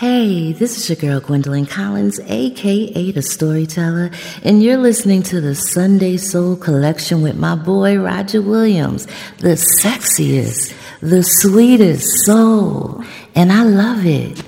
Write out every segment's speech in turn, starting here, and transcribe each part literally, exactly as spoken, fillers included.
Hey, this is your girl Gwendolyn Collins, aka The Storyteller, and you're listening to the Sunday Soul Collection with my boy Roger Williams, the sexiest, the sweetest soul, and I love it.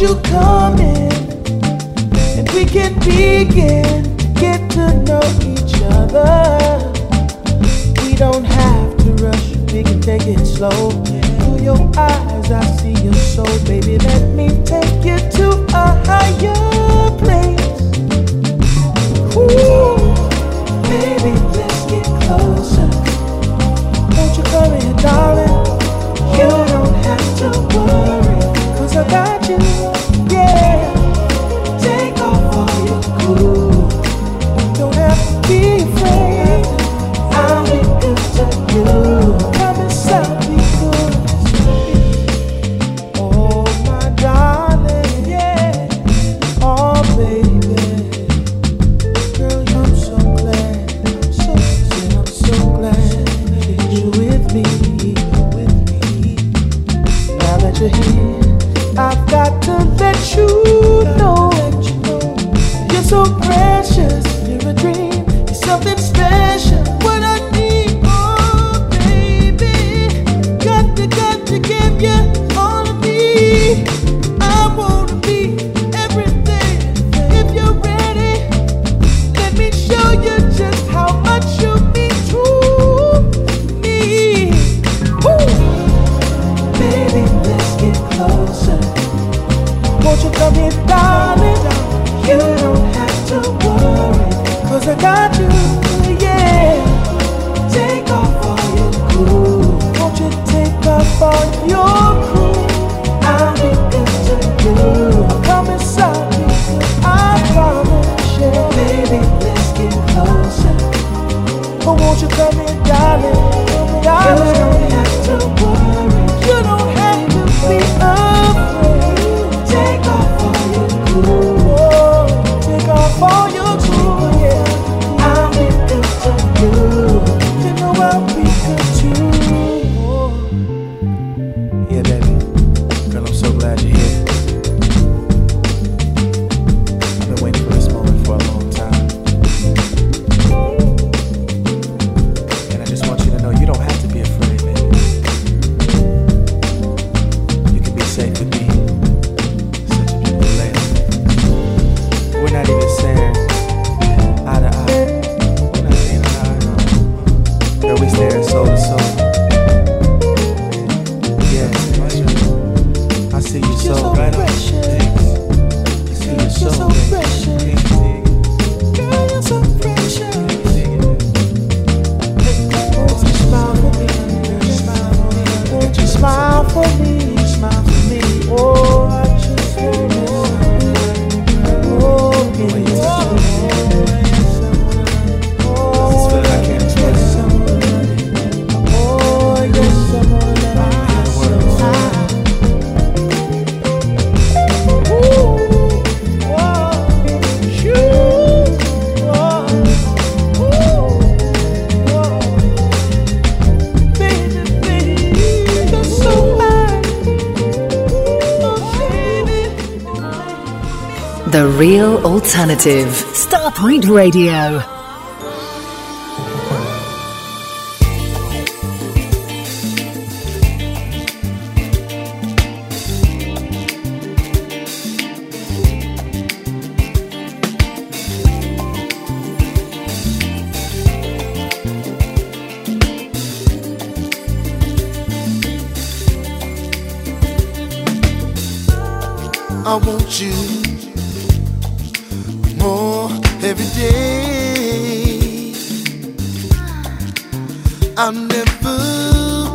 you come in and we can begin to get to know each other. We don't have to rush, we can take it slow. Through your eyes I see your soul. Baby, let me take you to a higher place. Ooh, baby, let's get closer. Won't you come here, darling? You don't have to worry, 'cause I got you, yeah. Take off all your cool. Don't have to be afraid, I'll be good to you. Come inside, be good. Oh my darling, yeah. Oh baby, girl, I'm so glad, I'm so glad, I'm so glad that you're with me. I've got to let you know you're so precious. You're a dream, you're something special. What I need, oh baby, got to, got to give you all of me. I wanna be everything. If you're ready, let me show you just how much you mean to me. Woo! Baby, closer. Won't you come here, darling? You don't have to worry, 'cause I got you, yeah. Take off all your cool. Won't you take off all your cool? I'll be good to you. Come inside me, I promise you. Baby, let's get closer. But won't you come here, darling? You don't have to worry. You don't have be afraid. Take off all your cool. Whoa. Take off all your cool, yeah. I'll be good to you. You know I'll be good to you. Whoa. Yeah, baby. Girl, I'm so glad you're here. I've been waiting for this moment for a long time. And I just want you to know you don't have to be afraid, baby. Safe to be such a beautiful lady. We're not even staring eye to eye. We're not staring eye to eye. Girl, we staring soul to soul. Yeah, I see you so, so right precious. I see you so, so precious. Girl, you're so precious. Won't you smile for me? Girl, smile for me. Won't you smile for me? Smile for me. Oh, I just want to oh, yeah. When you touch me, oh, I can't express it. Oh, yes, I'm all the real alternative. Starpoint Radio. I want you every day. I'll never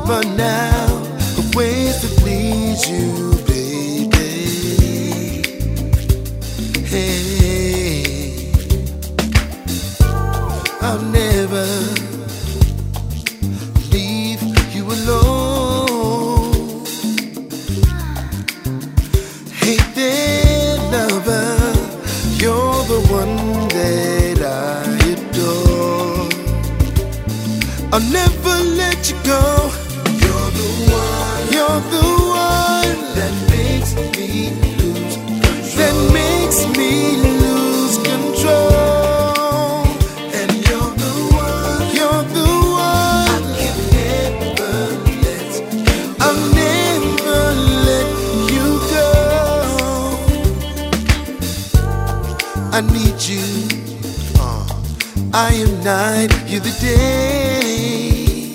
run out of ways to please you, baby. Hey, I'll never leave you alone. Hey there, lover, you're the one that I adore. I'll never let you go. You're the one. You're the one that makes me lose control. That makes me lose control. And you're the one. You're the one. I can never let you go. I'll never let you go. night, you're the day.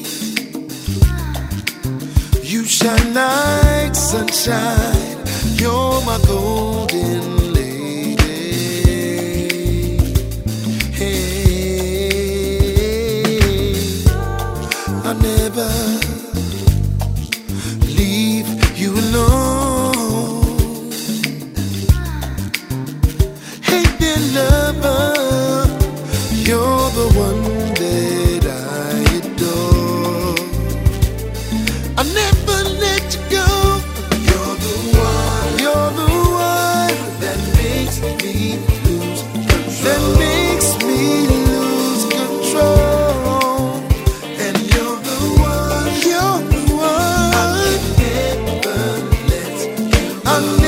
You shine like sunshine, you're my golden lady. Hey, I'll never leave you alone. Hate their lover, you're the one that I adore. I'll never let you go. You're the one, you're the one that makes me lose control. That makes me lose control.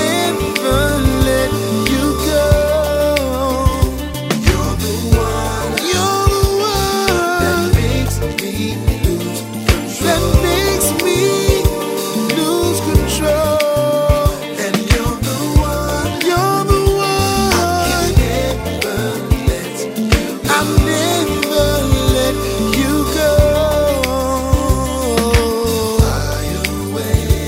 And you're the one, you're the one. I'll never let you go. I'll never let you go. You're the one.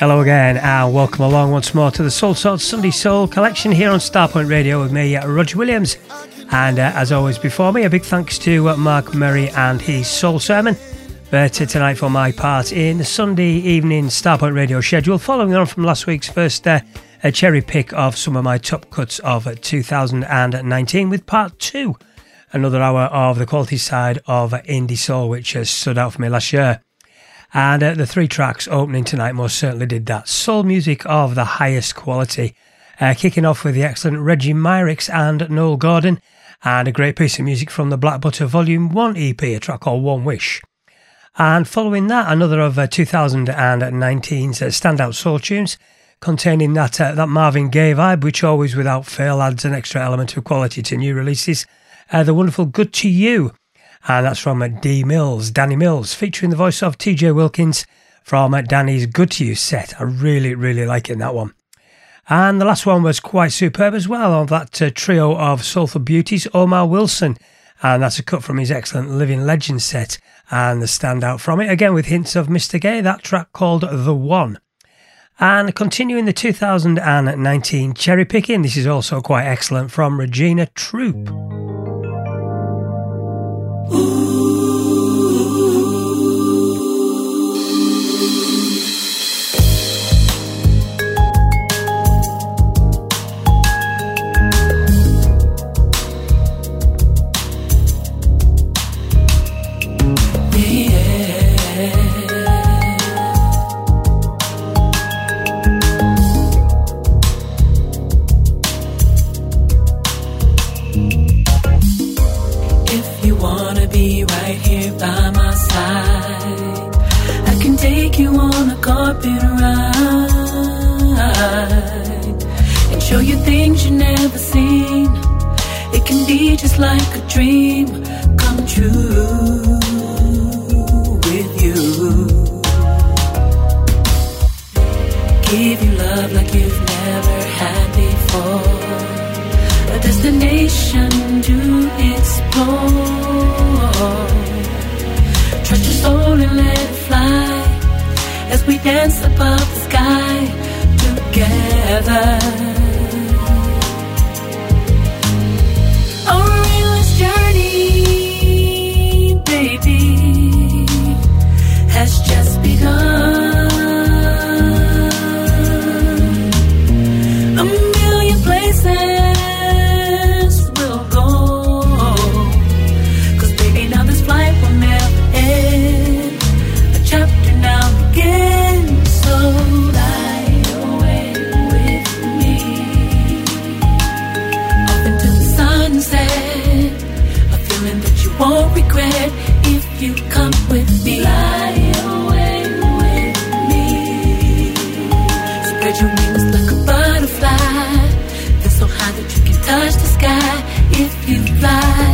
Hello again and welcome along once more to the Soul Sort Sunday Soul Collection here on Starpoint Radio with me, Roger Williams. And uh, as always before me, a big thanks to uh, Mark Murray and his Soul Sermon. But uh, tonight for my part in the Sunday evening Starpoint Radio schedule, following on from last week's first uh, a cherry pick of some of my top cuts of two thousand nineteen with part two, another hour of the quality side of Indie Soul, which uh, stood out for me last year. And uh, the three tracks opening tonight most certainly did that. Soul music of the highest quality. Uh, kicking off with the excellent Regi Myrix and Noel Gourdin. And a great piece of music from the BlakButtah Volume one E P, a track called One Wish. And following that, another of uh, two thousand nineteen's uh, standout soul tunes, containing that, uh, that Marvin Gaye vibe, which always without fail adds an extra element of quality to new releases. Uh, the wonderful Good To You. And that's from D. Mills, Danny Mills, featuring the voice of T J. Wilkins from Danny's Good To You set. I really, really like it, that one. And the last one was quite superb as well, on that uh, trio of soulful beauties, Omar Wilson. And that's a cut from his excellent Living Legend set. And the standout from it, again with hints of Mister Gay, that track called The One. And continuing the two thousand nineteen cherry picking, this is also quite excellent from Regina Troupe. dance above the sky together. A realist journey, baby, has just begun. A million places we'll go, 'cause baby, now this flight will never end. A chapter now begins, so lie awake with me, up until the sunset, a feeling that you won't regret if you come with me. Lie your wings like a butterfly, feel so high that you can touch the sky. If you fly,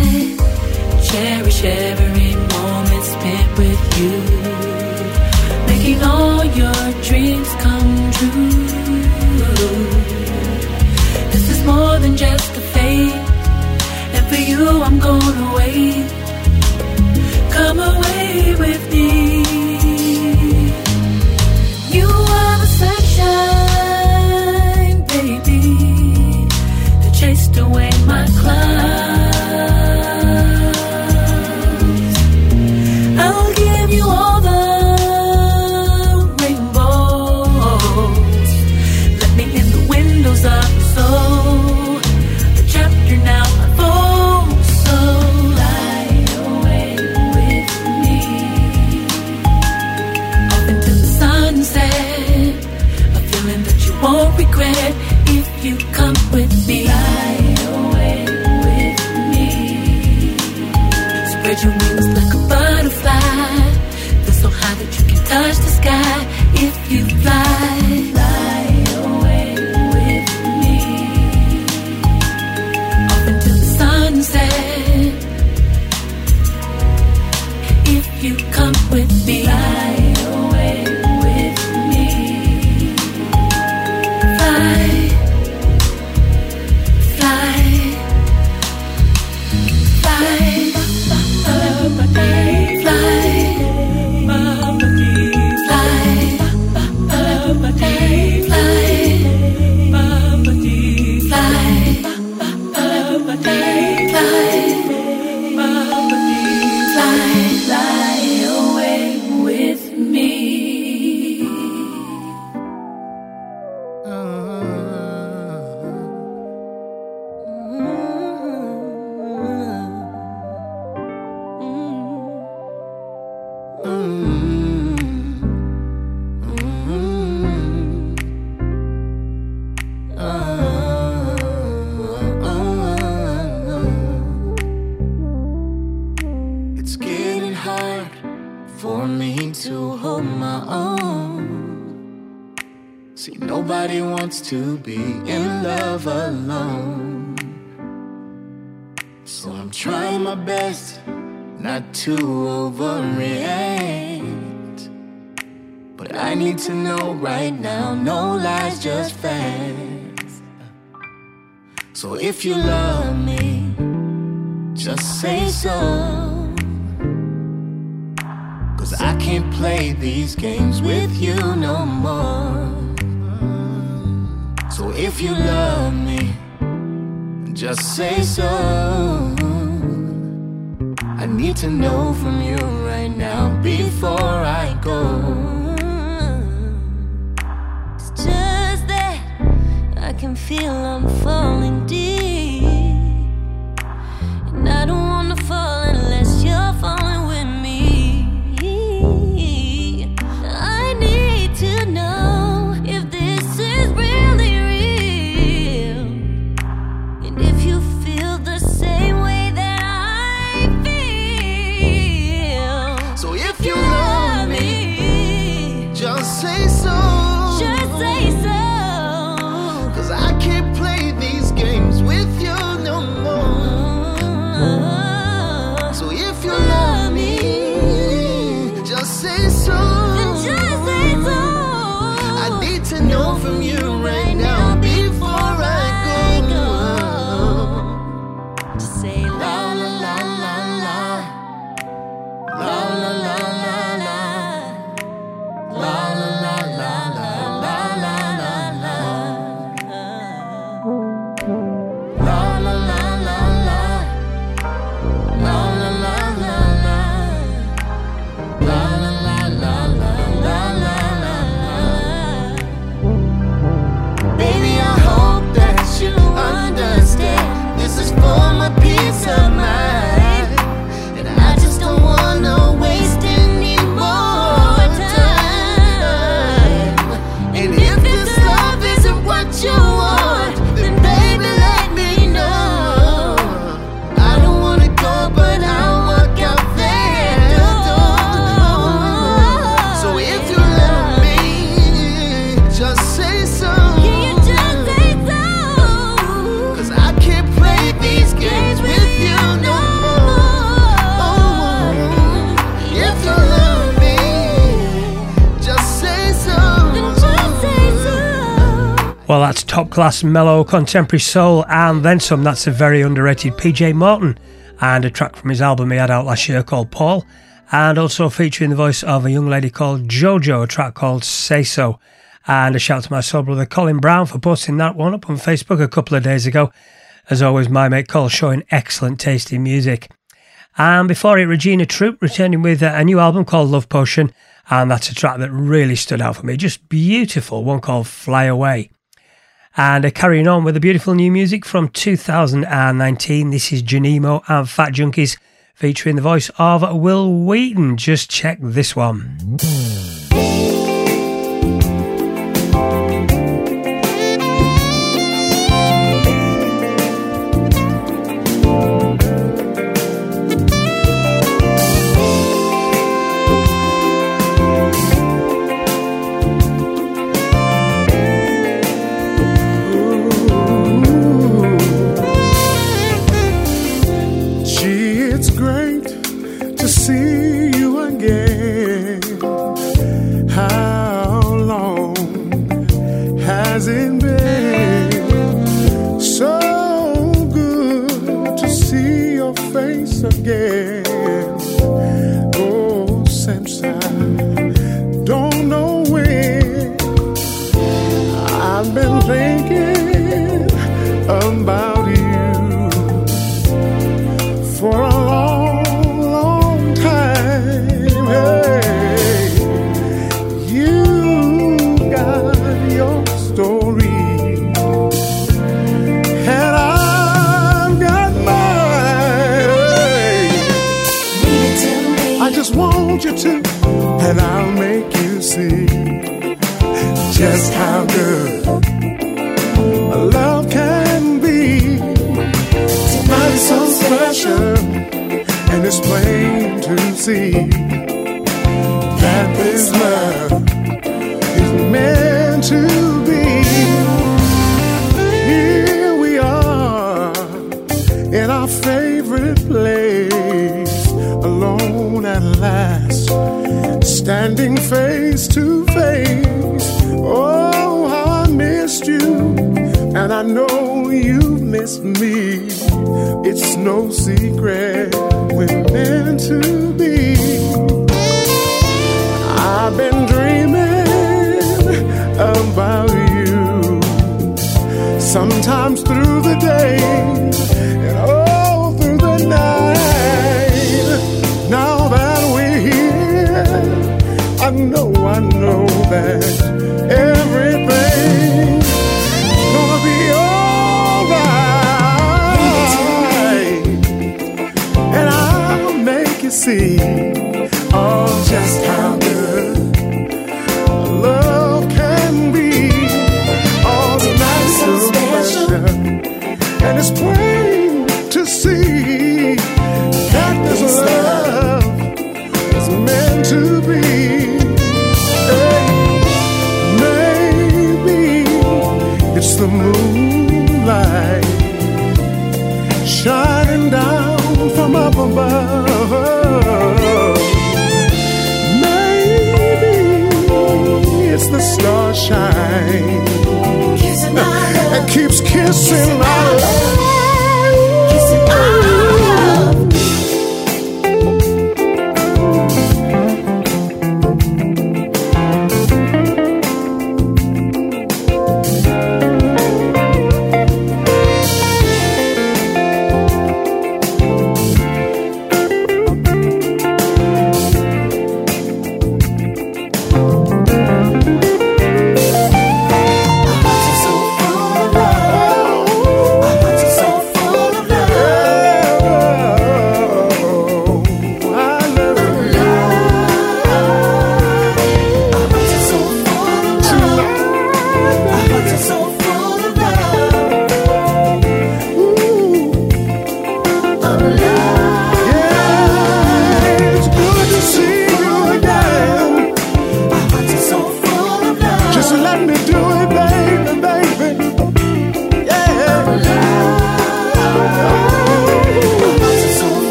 cherish every moment spent with you, making all your dreams come true. This is more than just a fate, and for you I'm gonna wait. Come away with me. You are the sunshine, chased away my clouds. I'll give you all the rainbows, let me in the windows of your soul. The chapter now unfolds, so lie awake with me, up until the sunset, a feeling that you won't regret if you come with me. Your wings like a butterfly, feel so high that you can touch the sky. If you fly, fly away with me, up until the sunset. If you come with me, fly away with me, fly, fly, fly. To be in love alone, so I'm trying my best not to overreact, but I need to know right now, no lies, just facts. So if you love me, just say so, 'cause I can't play these games with you no more. So if you love me, just say so. I need to know from you right now before I go. It's just that I can feel I'm falling deep, and I don't wanna fall unless you're falling with me. I need to know if this is real. Say so, just say so, 'cause I can't play these games with Well, that's top class, mellow, contemporary soul and then some. That's a very underrated P J Morton and a track from his album he had out last year called Paul, and also featuring the voice of a young lady called Jojo, a track called Say So. And a shout to my soul brother Colin Brown for posting that one up on Facebook a couple of days ago. As always, my mate Cole showing excellent taste in music. And before it, Regina Troupe returning with a new album called Love Potion, and that's a track that really stood out for me. Just beautiful, one called Fly Away. And carrying on with the beautiful new music from two thousand nineteen, this is Junimo and Phat Junkies featuring the voice of Will Wheaton. Just check this one.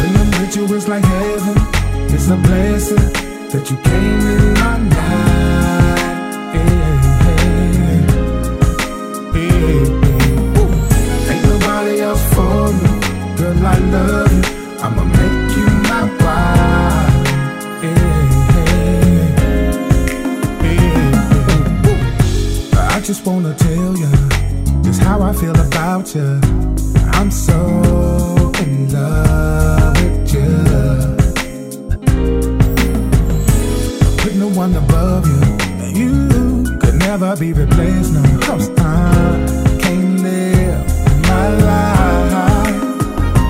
When I'm with you, it's like heaven. It's a blessing that you came in my life. Yeah. Girl, I love you, I'ma make you my wife, yeah, yeah, yeah. I just wanna tell you just how I feel about you. I'm so in love with you. Put no one above you, and you could never be replaced. No, 'cause I can't live my life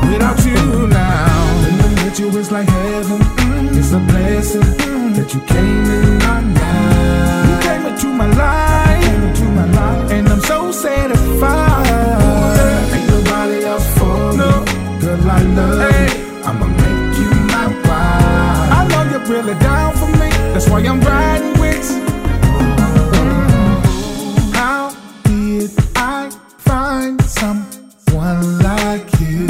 without you now. When I'm with you, it's like heaven. Mm-hmm. It's a blessing mm-hmm. that you came in my life. You came into my life, came into my life, and I'm so satisfied. Ooh, ain't nobody else for no. me, girl. I love hey. you. I'ma make you my wife. I know you're really down for me. That's why I'm riding with you. Mm-hmm. How did I find someone like you?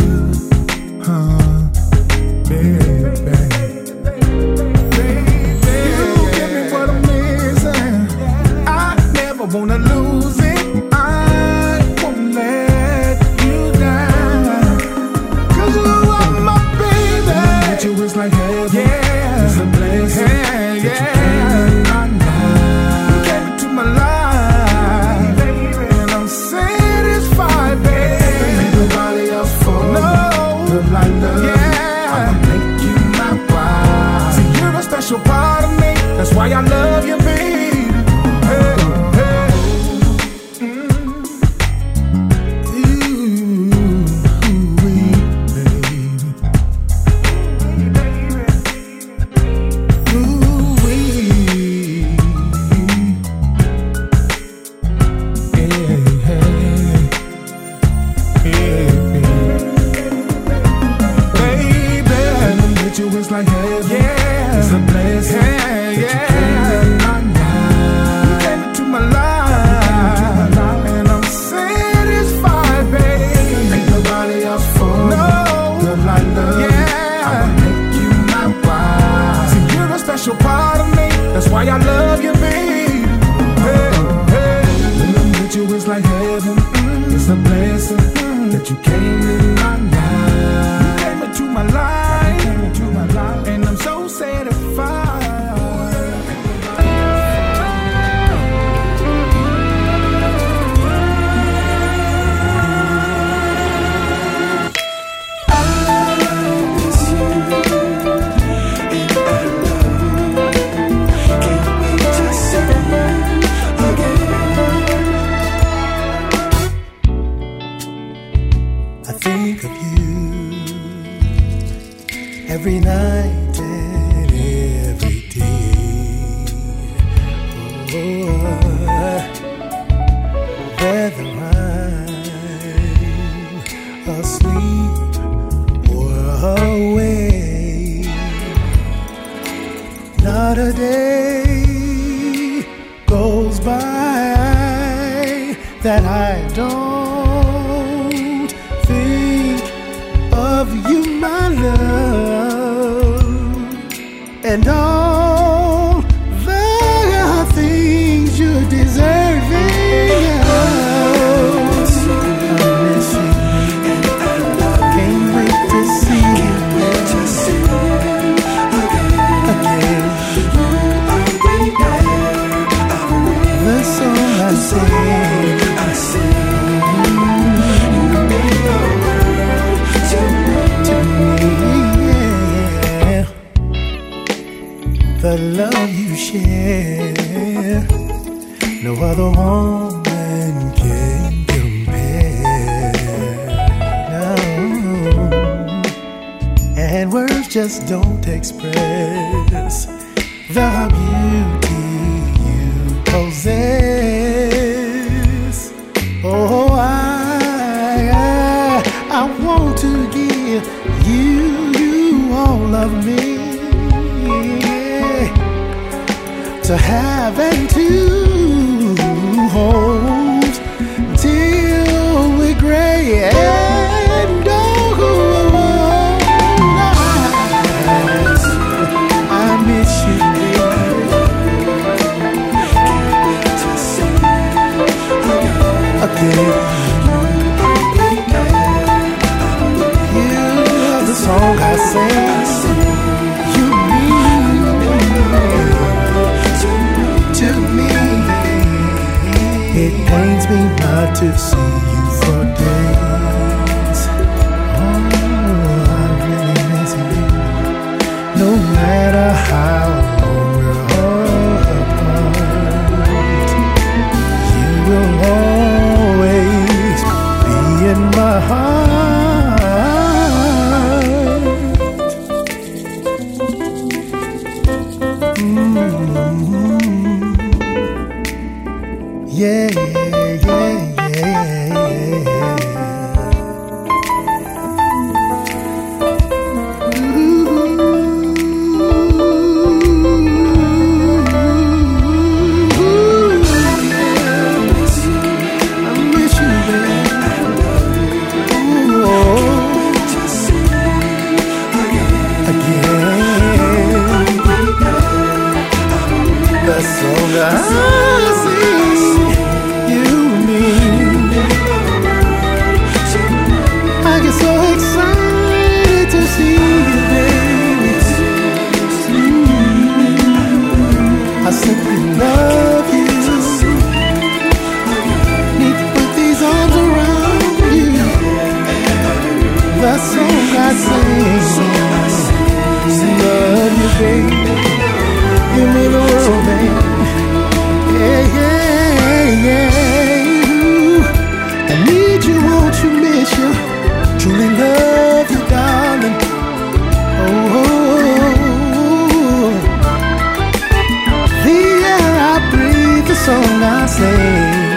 Wanna lose it, I won't let you down, 'cause you are my baby. When I'm with you, it's like heaven, yeah. It's a blessing, yeah, that yeah. you came in my life. You came into my life, baby, and I'm satisfied, baby. Ain't nobody else for me, girl, I love you, I'ma make you my wife. See, you're a special part of me, that's why I love you, baby. Oh, I, I I want to give you, you all of me, to have and to hold till we're gray. You, the song I sing, you mean to me. It pains me not to see you for days. Oh, I really miss you. No matter how long we're all apart, you will always my heart. Mm-hmm. Yeah, yeah, yeah, yeah. Ooh, ooh, I miss you, baby. The song I sing, you mean. I get so excited to see you, baby. I simply love you. Need to put these arms around you. The song I sing, love you, baby. You mean the world, baby. Yeah, yeah, yeah. Ooh, I need you, won't you, miss you. Truly love you, darling. Oh, oh, oh. The air I breathe, the song I sing.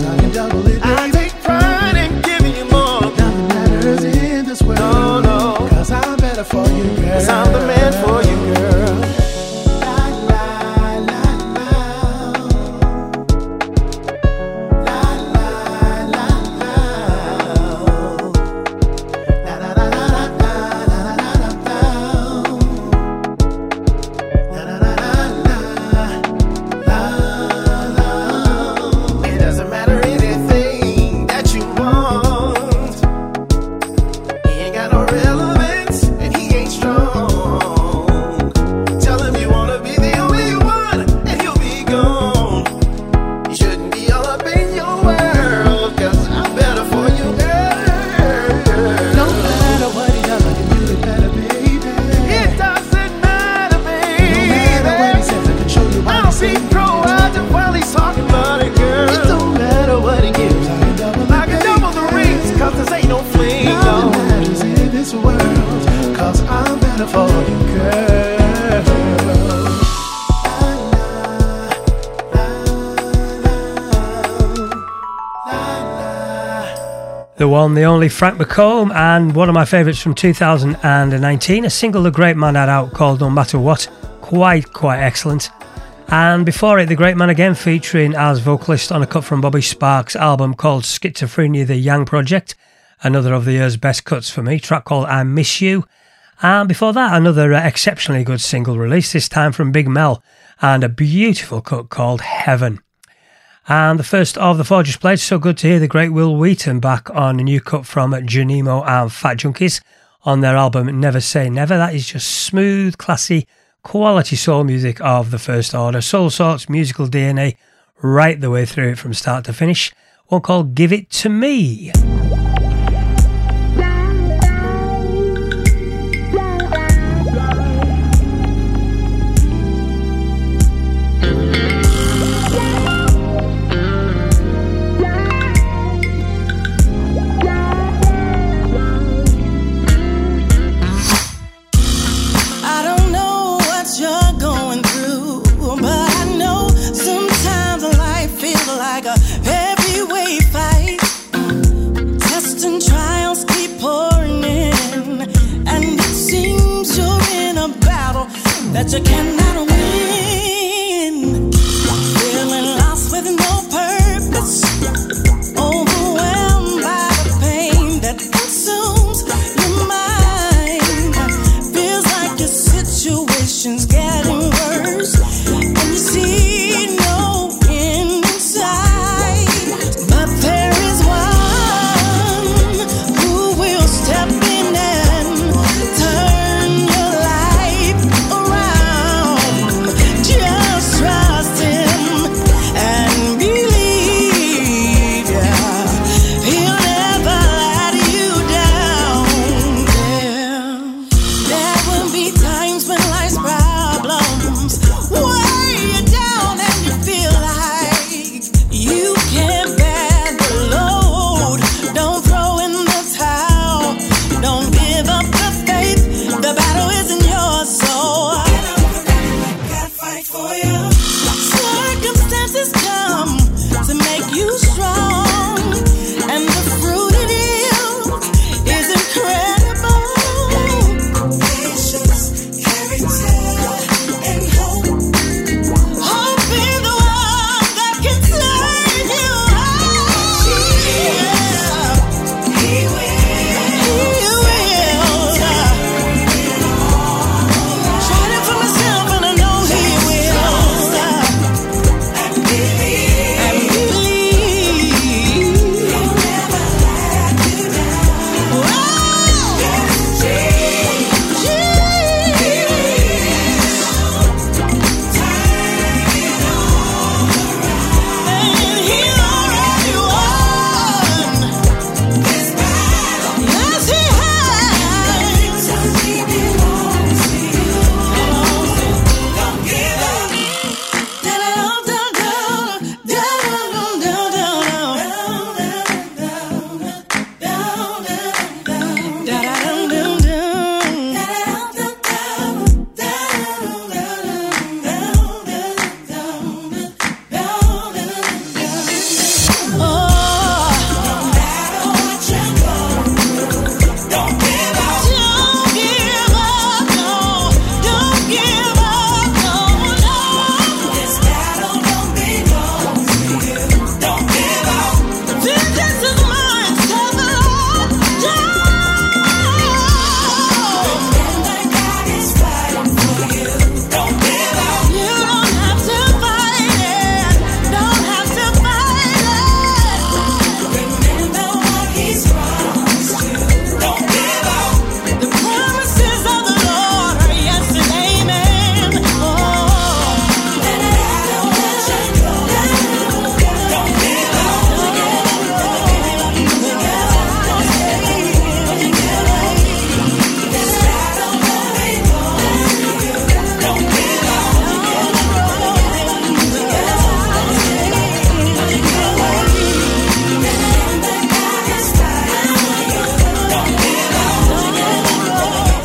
I take pride in giving you more. Nothing matters in this world. No, no. Cause I for you, girl. Cause I'm the man for you, girl. One, the only Frank McComb, and one of my favourites from two thousand nineteen, a single the Great Man had out called No Matter What. Quite, quite excellent. And before it, the Great Man again featuring as vocalist on a cut from Bobby Sparks' album called Schizophrenia, The Yang Project, another of the year's best cuts for me, track called I Miss You. And before that, another exceptionally good single release, this time from Big Mel, and a beautiful cut called Heaven. And the first of the four just played, so good to hear the great Will Wheaton back on a new cut from Junimo and Phat Junkies on their album Never Say Never. That is just smooth, classy, quality soul music of the first order. Soul sorts, musical D N A, right the way through it from start to finish. One called Give It To Me. That you cannot win. Feeling lost with no purpose, overwhelmed by the pain that consumes your mind. Feels like your situation's getting worse, and you see no end in sight. But there is one who will step in and turn your life around.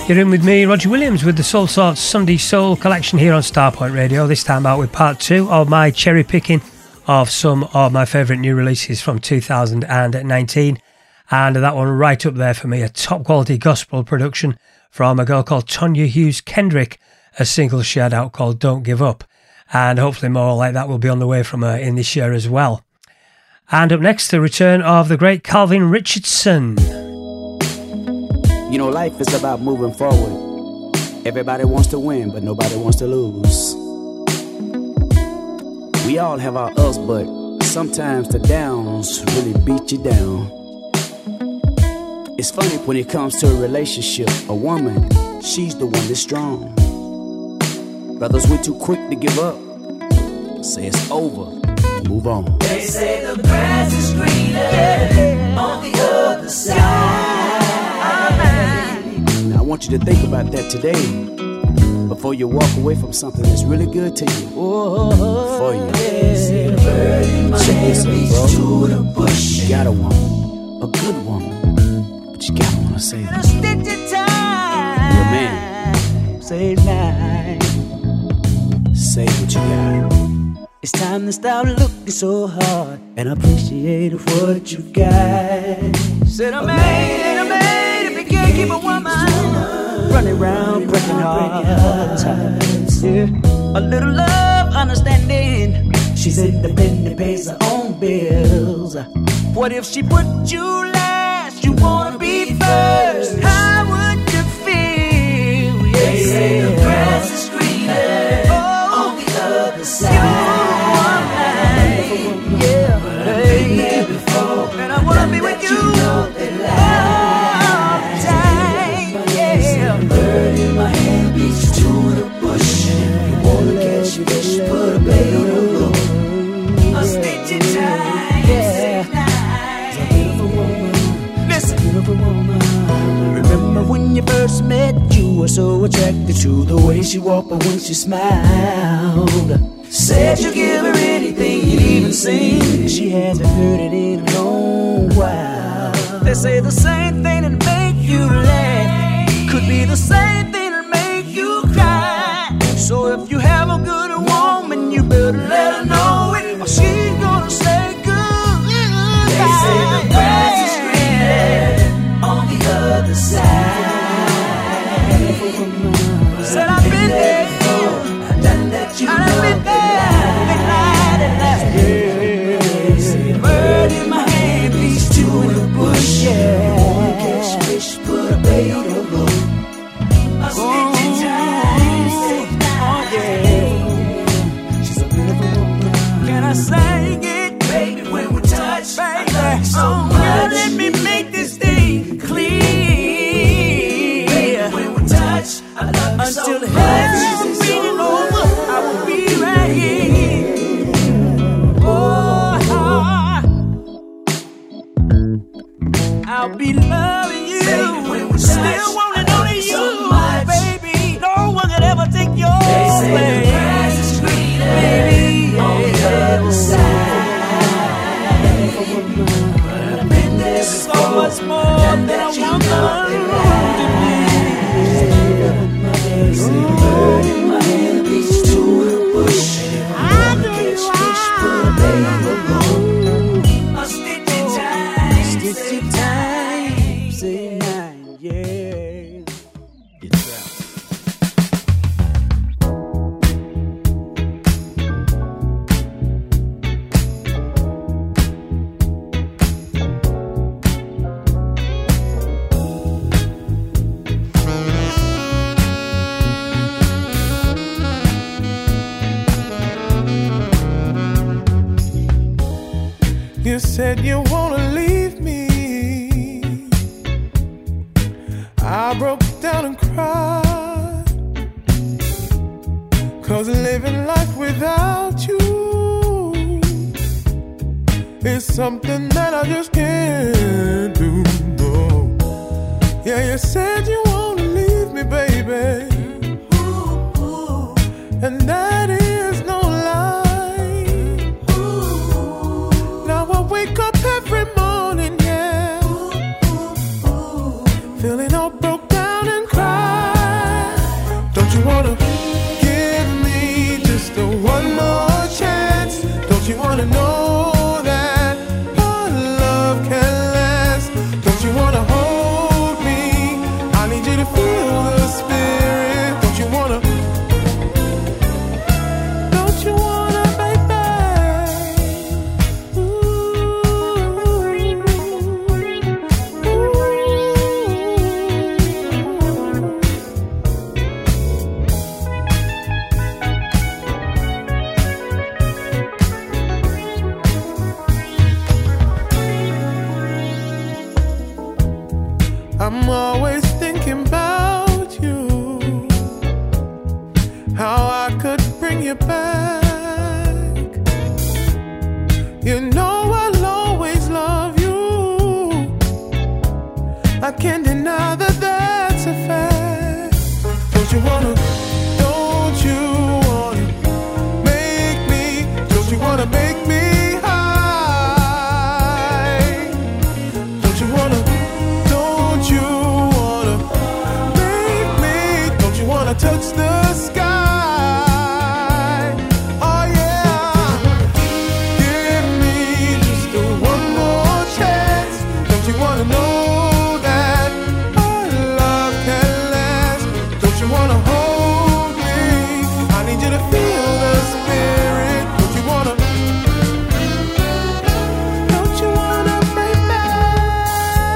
You're in with me, Roger Williams, with the Soul Sorts Sunday Soul collection here on Starpoint Radio. This time out with part two of my cherry picking of some of my favourite new releases from two thousand nineteen. And that one right up there for me, a top quality gospel production from a girl called Tonya Hughes Kendrick, a single shout out called Don't Give Up. And hopefully more like that will be on the way from her in this year as well. And up next, the return of the great Calvin Richardson. You know, life is about moving forward. Everybody wants to win, but nobody wants to lose. We all have our ups, but sometimes the downs really beat you down. It's funny when it comes to a relationship, a woman, she's the one that's strong. Brothers, we're too quick to give up. Say it's over, move on. They say the grass is greener on the other side. I want you to think about that today before you walk away from something that's really good to you. Oh, for you. Chase to the bush. You got a woman, a good woman, but you gotta wanna say that. Your man. Say night. Say what you got. It's time to stop looking so hard and appreciate what you got. Said a man. Keep a woman running around, breaking hearts. Yeah. A little love, understanding. She's independent, pays her own bills. What if she put you last? You wanna be first. How would you feel? Yeah. They say the grass is greener oh, on the other side. You want me, yeah. But I've been there before, and I wanna be with you. You know they lie. Put a blade on the floor. A stitch in time. Yeah. Listen, beautiful woman. Remember when you first met? You were so attracted to the way she walked, but when she smiled, said you give her anything, you'd even sing. She hasn't heard it in a long while. They say the same thing that make you laugh could be the same thing that make you cry. So if you have a good better let her know it, or she's gonna say goodbye. They say the grass is greener on the other side. But said I've been there before. I've done that, you I've been there. Been hiding, bird in my hand, bees two in the bush. Yeah. You wanna catch fish? Put a bait on the hook. A stitch in time. Oh yeah. Sing it, baby, when we touch, baby. I like so oh, girl, let me make this thing clear. Baby, when we touch, I love you so much. Until heaven's beating over, I will be right here. Oh, I'll be loving you. Baby, when we touch, still wanting only you, so much. Baby. No one could ever take your place. Much more than I want to be. See a bird in my hand, beach to the bush. I do catch put a bait on the hook. A stitch in time, stitch in time, say nine, yeah. It's you said you wanna leave me. I broke down and cried, 'cause living life without you is something that I just can't do, no. Yeah, you said you wanna leave me, baby, and that is morning, yeah, ooh, ooh, ooh. Feeling all broke down and crying. bring you back. You know I'll always love you. I can't deny that that's a fact. Don't you wanna, don't you wanna make me, don't you wanna make me touch the sky? Oh yeah. Give me just one more chance. Don't you wanna know that our love can last? Don't you wanna hold me? I need you to feel the spirit. Don't you wanna, don't you wanna break back?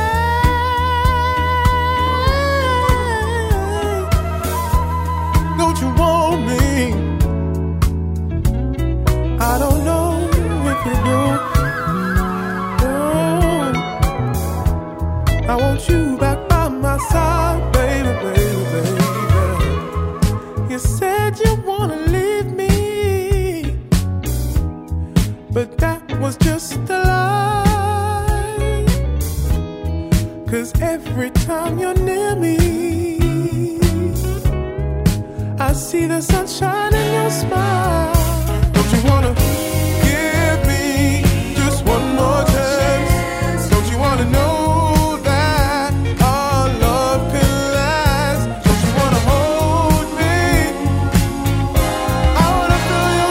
Don't you want me? I don't know if you do. No, I want you back by my side, baby, baby, baby. You said you wanna leave me, but that was just a lie. 'Cause every time you're near me, I see the sunshine in your smile. Don't you wanna give me just one more chance? Don't you wanna know that our love can last? Don't you wanna hold me? I wanna feel your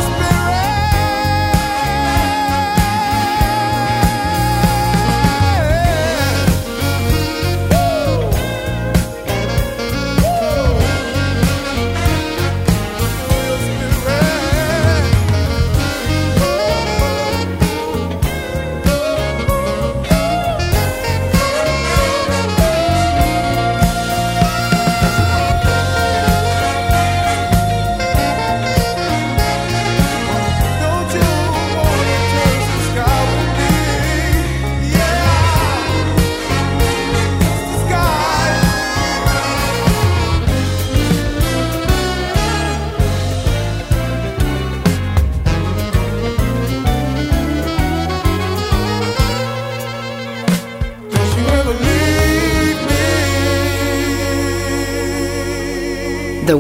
The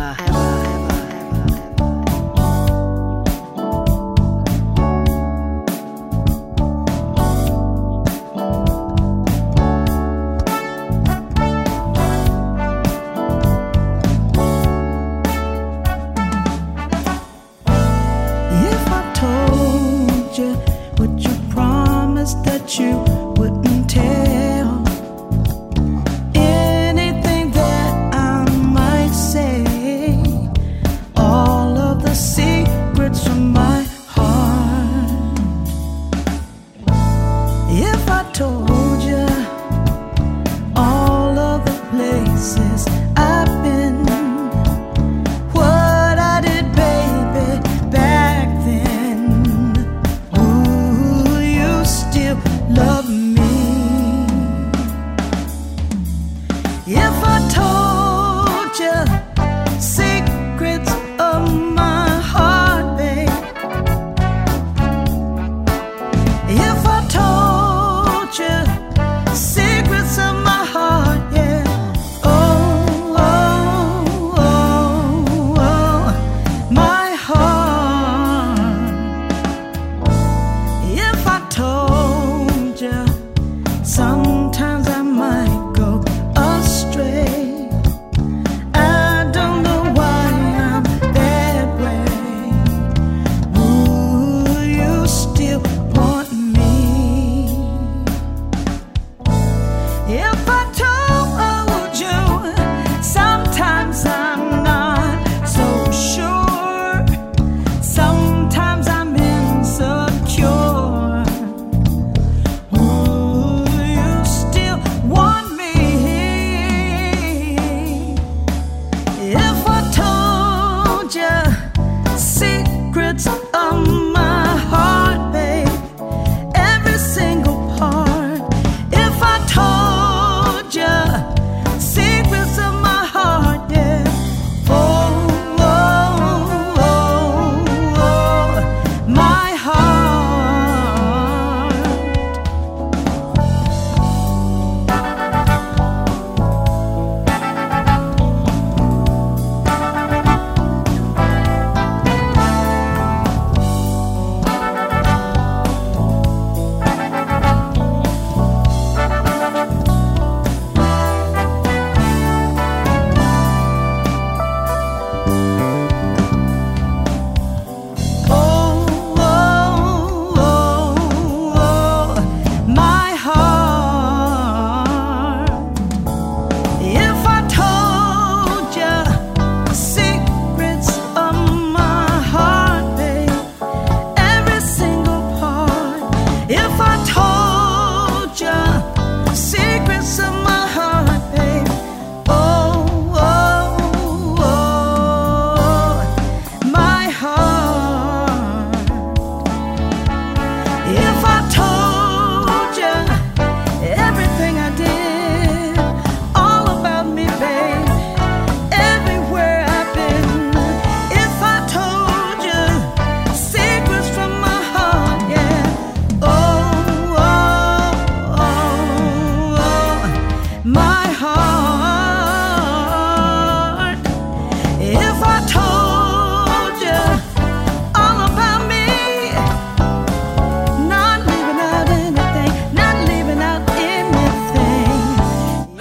Ever.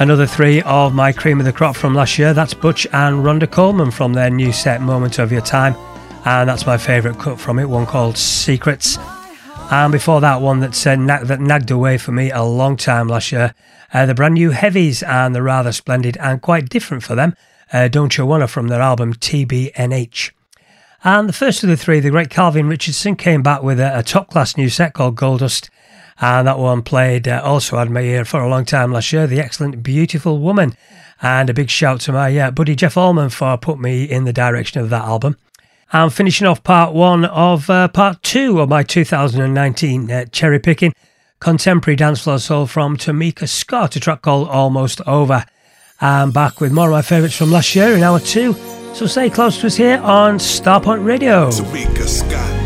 Another three of my cream of the crop from last year. That's Butch and Rhonda Coleman from their new set Moment of Your Time, and that's my favourite cut from it, one called Secrets. And before that, one that's, uh, na- that nagged away for me a long time last year, uh, the brand new Heavies and the rather splendid and quite different for them uh, Don't You Wanna from their album T B N H. And the first of the three, the great Calvin Richardson, came back with a, a top class new set called Goldust. And that one played, uh, also had my ear for a long time last year, the excellent Beautiful Woman. And a big shout to my uh, buddy Jeff Allman for putting me in the direction of that album. And finishing off part one of uh, part two of my two thousand nineteen uh, cherry picking, contemporary dancefloor soul from Tamika Scott, a track called Almost Over. I'm back with more of my favourites from last year in hour two. So stay close to us here on Starpoint Radio. Tamika Scott.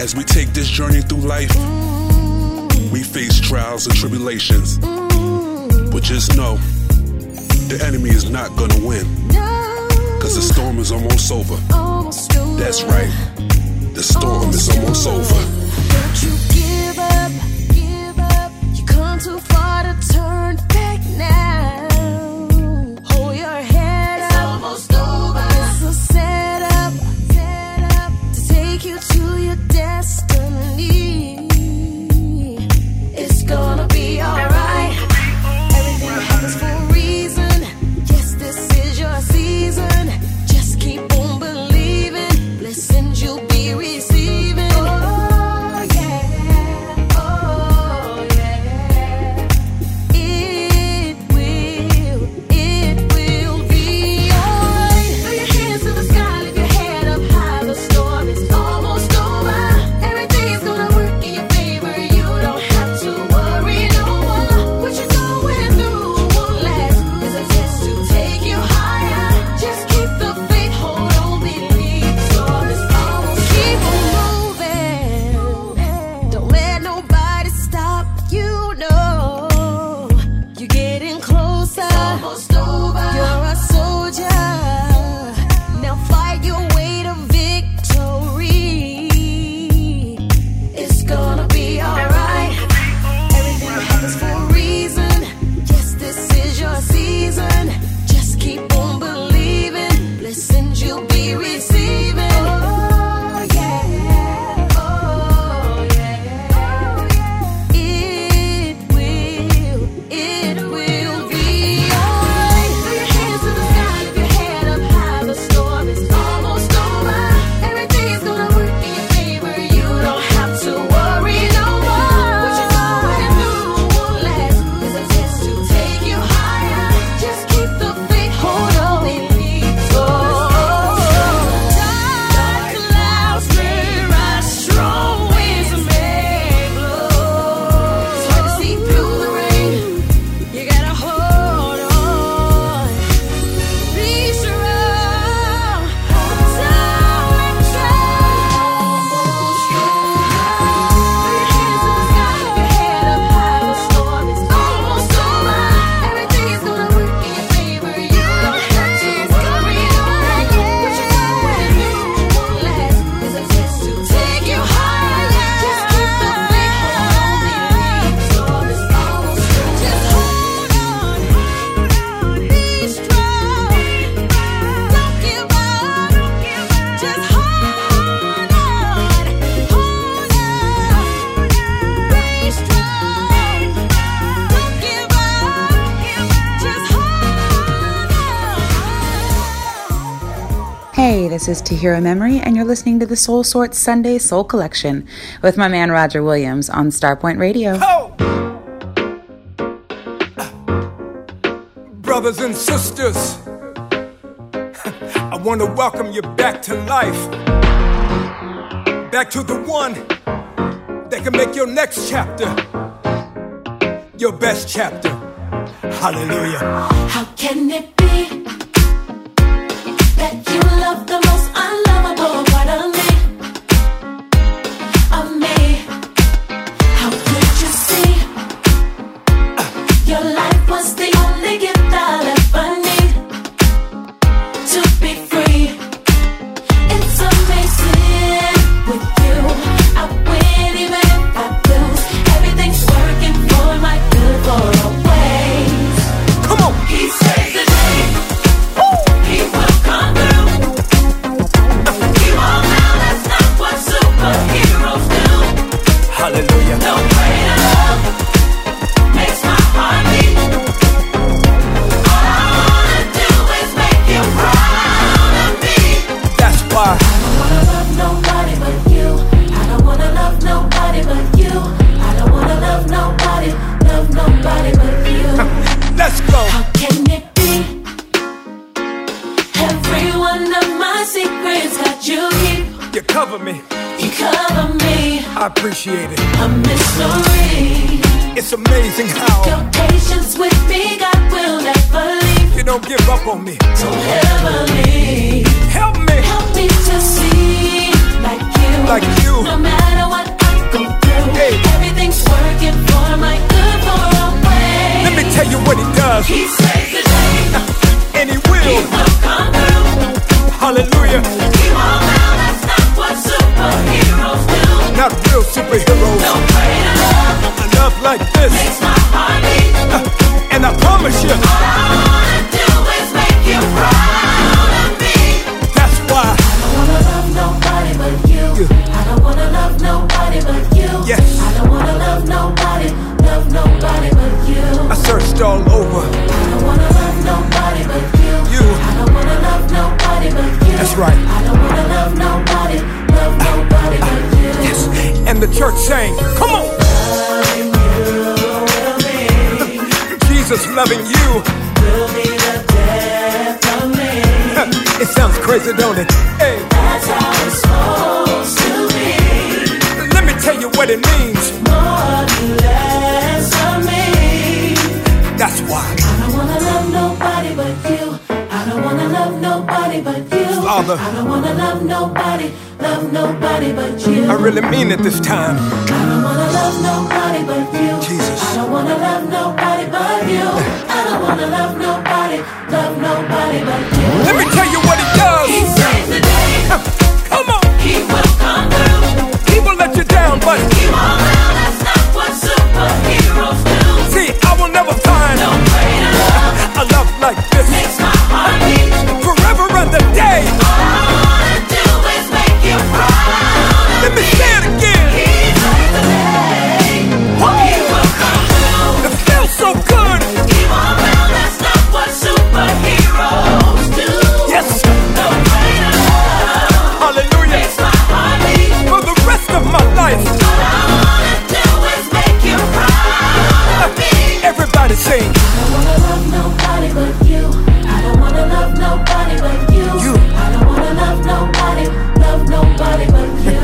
As we take this journey through life, we face trials and tribulations. But just know, the enemy is not gonna win, cause the storm is almost over. That's right, the storm is almost over. Don't you give up, give up. You come too far to turn back now. Hold your head up, it's almost over. It's a setup, set up to take you to your destiny. It's gonna be alright. Everything happens for a reason. Yes, this is your season. Just keep on believing. Blessings you'll be receiving. Oh yeah, oh yeah. It will, it will be alright. Throw your hands to the sky, lift your head up high. The storm is over. This is To Hear a Memory, and you're listening to the Soul Sort Sunday Soul Collection with my man Roger Williams on Starpoint Radio. Oh! Brothers and sisters, I want to welcome you back to life, back to the one that can make your next chapter your best chapter. Hallelujah. How can it be that you love the most unlovable part of me, of me? How could you see your life was the only gift I'll ever need to be free? It's amazing with you. I win even if I lose. Everything's working for my good for always. Come on, he says it. Cover me. You cover me. I appreciate it. A mystery. It's amazing how your patience with me, God will never leave. You don't give up on me. So heavily. Help me. Help me to see like you. Like you. No matter what I go through, hey. Everything's working for my good for always. Let me tell you what he does. He saves the day. And he will. He will come through. Hallelujah. He will. Superheroes do. Not real superheroes. No greater love. A love like this makes my heart beat. Uh, and I promise you, all I wanna do is make you proud of me. That's why I don't wanna love nobody but you. you. I don't wanna love nobody but you. Yes. I don't wanna love nobody, love nobody but you. I searched all over. I don't wanna love nobody but you. you. I don't wanna love nobody but you. That's right. I don't wanna love nobody. Nobody but you. Yes, and the church sang, come on! Loving you will be Jesus loving you will be the death of me. It sounds crazy, don't it? Hey. That's how it's supposed to be. Let me tell you what it means. More than less of me. That's why I don't wanna love nobody but you. I don't wanna love nobody but you. Father, I don't wanna love nobody. Love nobody but you. I really mean it this time. I don't wanna love nobody but you. Jesus. I don't wanna love nobody but you. I don't wanna love nobody, love nobody but you. Let me tell you what he does. He saves the day. Come on. He will come through. He will let you down, but he won't. Now that's not what superheroes do. See, I will never find no greater love. A love like this makes my heart beat forever and a day. Let me say it again. He's like the day. He will come through. It feels so good. He won't know that's not what superheroes do. Yes. The great love. Hallelujah. Makes my heart beat. For the rest of my life. All I wanna do is make you proud of me. Everybody sing. I don't wanna love nobody but you. I don't wanna love nobody but you. you. I don't wanna love nobody, love nobody but you.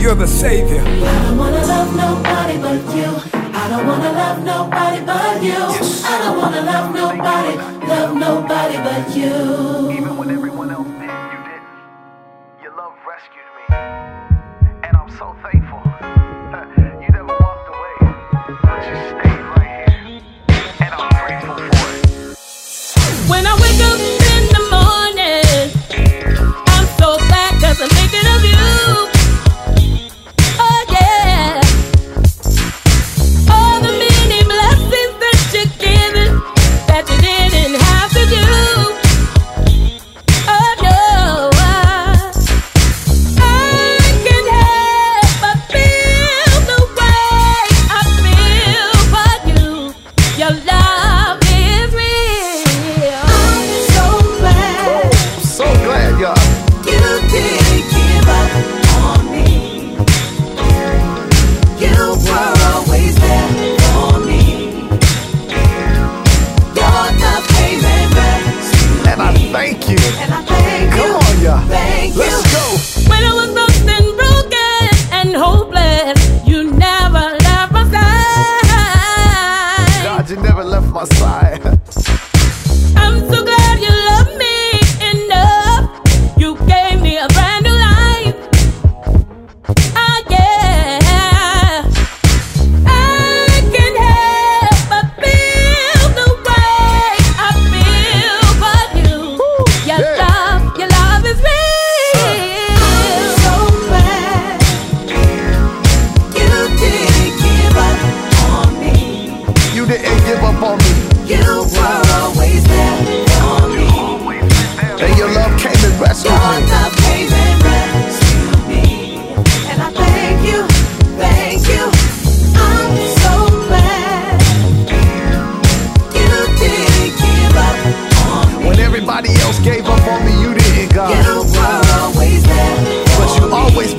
You're the savior. I don't wanna love nobody but you. I don't wanna love nobody but you. Yes. I don't wanna love nobody, love nobody but you. Even when everyone else did, you didn't. Your love rescued me, and I'm so thankful. You never walked away, but you stayed right here, and I'm grateful for it. When I wake up in the morning, I'm so glad 'cause I'm thinking of you. Oh no, I, I can have a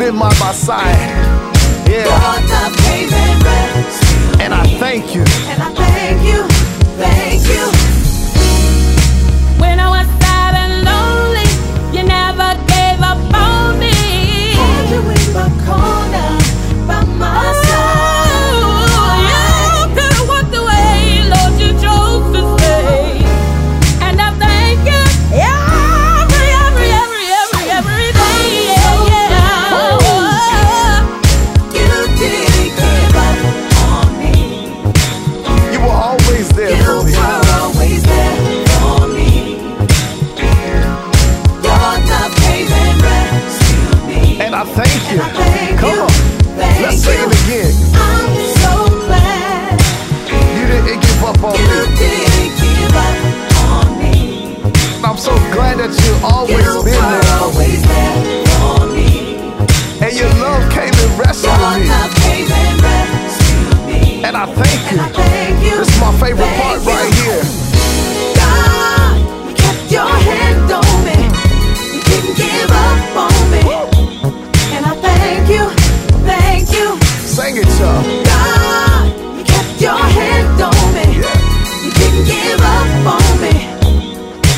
been my by side. Yeah. And I thank you. And I thank you. Thank you. When I was sad and lonely, you never gave up on me. Had you in my corner, by my side. Oh, you could have walked away, Lord, you chose to stay. And I thank you every, every, every, every, every day. Yeah, yeah. Oh, you didn't give up on me. You were always there for me. You were always there for me. You're the paving rest to me. And I thank you. I thank Come you. on. Thank Let's sing it again. I'm so glad you didn't give up on you me. You didn't give up on me. I'm so glad that you always you been there. Always there for me. And your love came and rested on me. Came and, me. and I thank you. And I thank you. This is my favorite thank part you. right here. God, you kept your hand on me. You didn't give up on me. Woo. And I thank you. Thank you. Sing it, y'all. God, you kept your hand on me. Yeah. You didn't give up on me.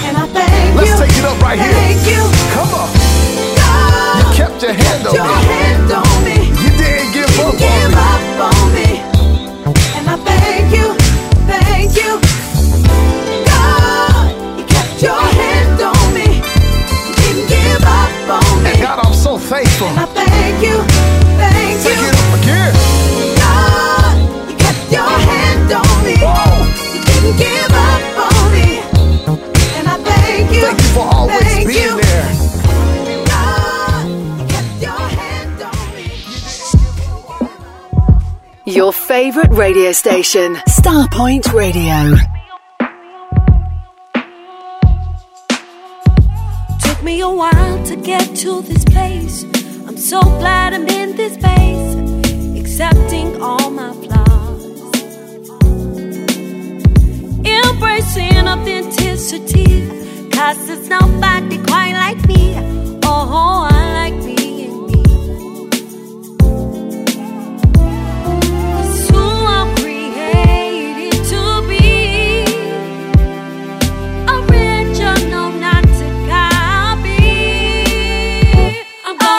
And I thank Let's you. Let's take it up right thank here. Thank you. Come on. God, you kept your hand kept on your me. Hand on me. You didn't give, you up, give on up on me. And I thank you. Thank you. God, you kept your hand on me. You didn't give up on me. And God, I'm so thankful. And I thank you. Thank you. Again. God, you kept your hand on me. Whoa. You didn't give up on me. And I thank you. Thank you for always thank being you. there. God, you kept your hand on me. Your favorite radio station, Starpoint Radio. Took me a while to get to this place. I'm so glad I'm in this space, accepting all my flaws, embracing authenticity, 'cause there's nobody quite like me. Oh, I like being me. It's who I'm created to be, original, not to copy. I'm gonna oh.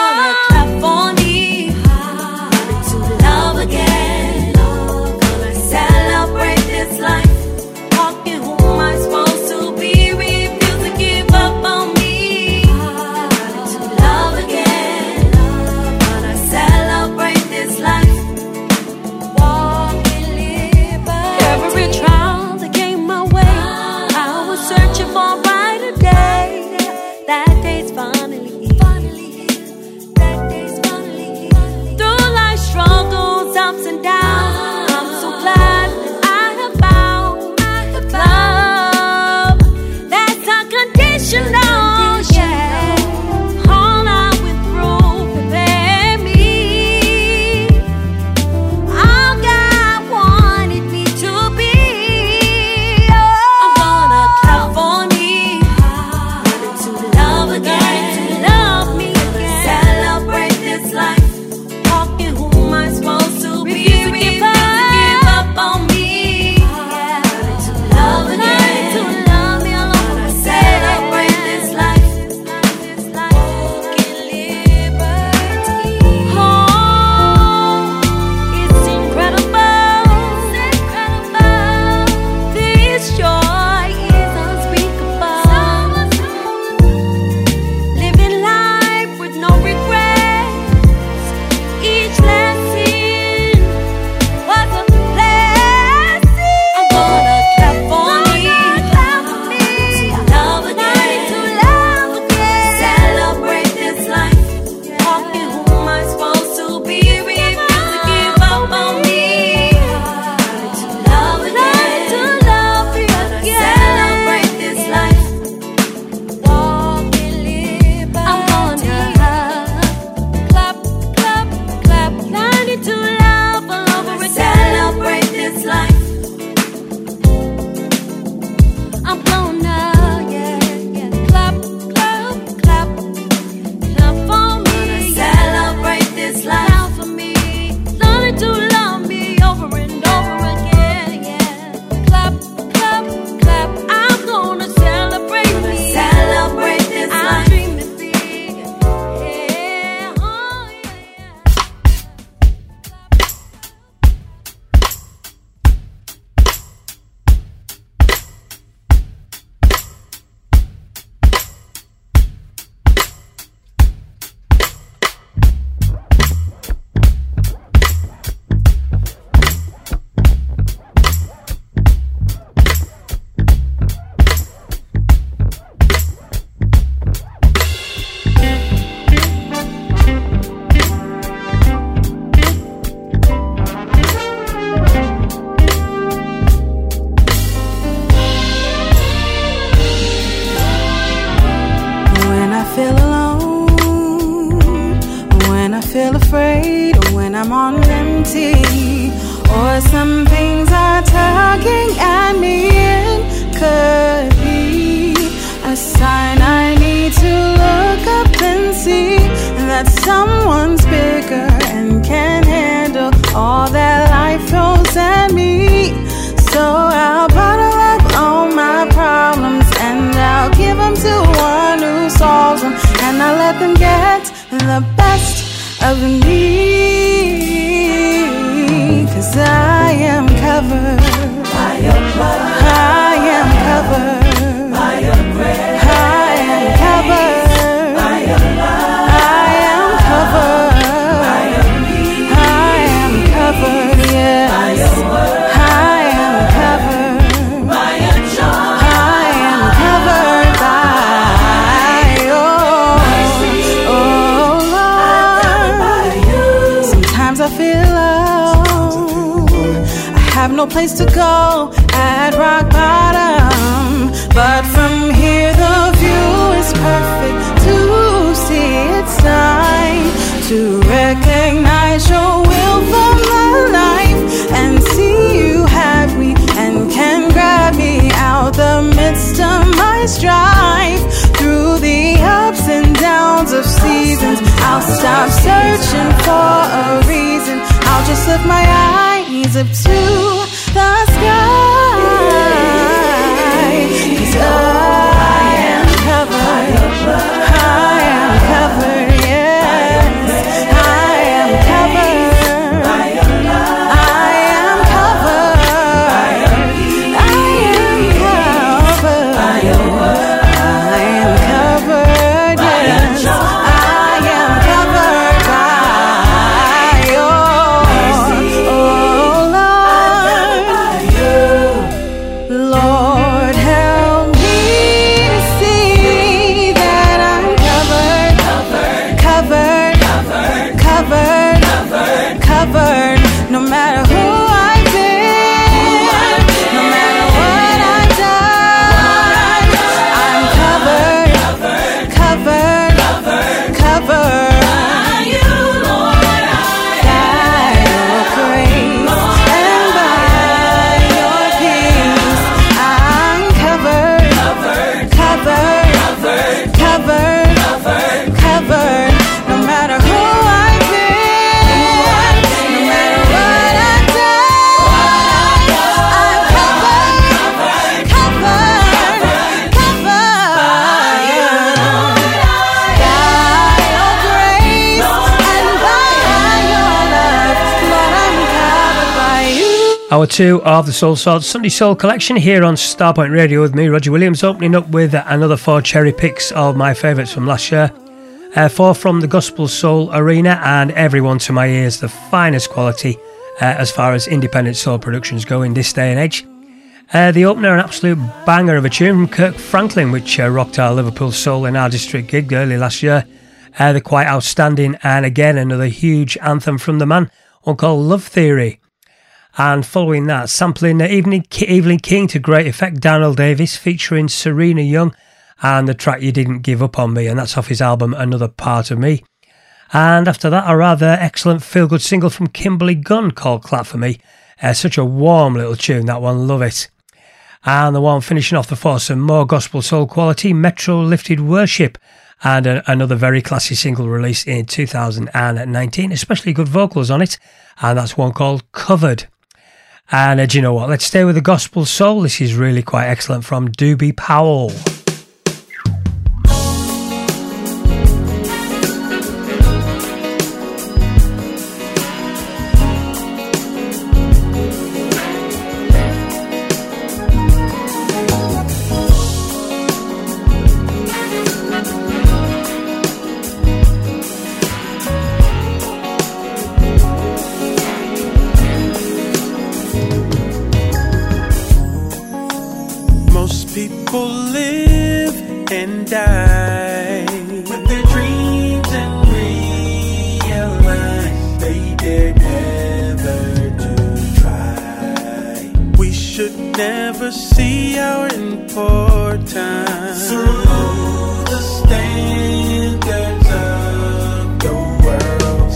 Be when I feel afraid or when I'm on empty, or some things are tugging at me, and could be a sign I need to look up and see that someone's bigger and can handle all that life throws at me. So I'll bottle up all my problems and I'll give them to one who solves them, and I'll let them get the best of me, 'cause I am covered by your blood. I am covered. No place to go at rock bottom, but from here the view is perfect to see. It's time to recognize your will for my life and see you have me and can grab me out the midst of my strife. Through the ups and downs of seasons, I'll stop searching for a reason. I'll just lift my eyes up to the sky, 'cause I am covered, I am covered. Hour two of the Soul Swords Sunday Soul Collection here on Starpoint Radio with me, Roger Williams, opening up with another four cherry picks of my favourites from last year. Uh, four from the Gospel Soul Arena and Everyone to My Ears, the finest quality uh, as far as independent soul productions go in this day and age. Uh, the opener, an absolute banger of a tune from Kirk Franklin, which uh, rocked our Liverpool Soul in our district gig early last year. Uh, they're quite outstanding, and again another huge anthem from the man, one called Love Theory. And following that, sampling Evelyn King to great effect, Darnell Davis featuring Serena Young and the track You Didn't Give Up On Me, and that's off his album Another Part Of Me. And after that, a rather excellent feel-good single from Kimberly Gunn called Clap For Me. Uh, such a warm little tune, that one, love it. And the one finishing off the foursome, more gospel soul quality, Metro Lifted Worship, and a, another very classy single released in two thousand nineteen, especially good vocals on it, and that's one called Covered. And uh, do you know what? Let's stay with the gospel soul. This is really quite excellent from Doobie Powell. Through the standards of the world,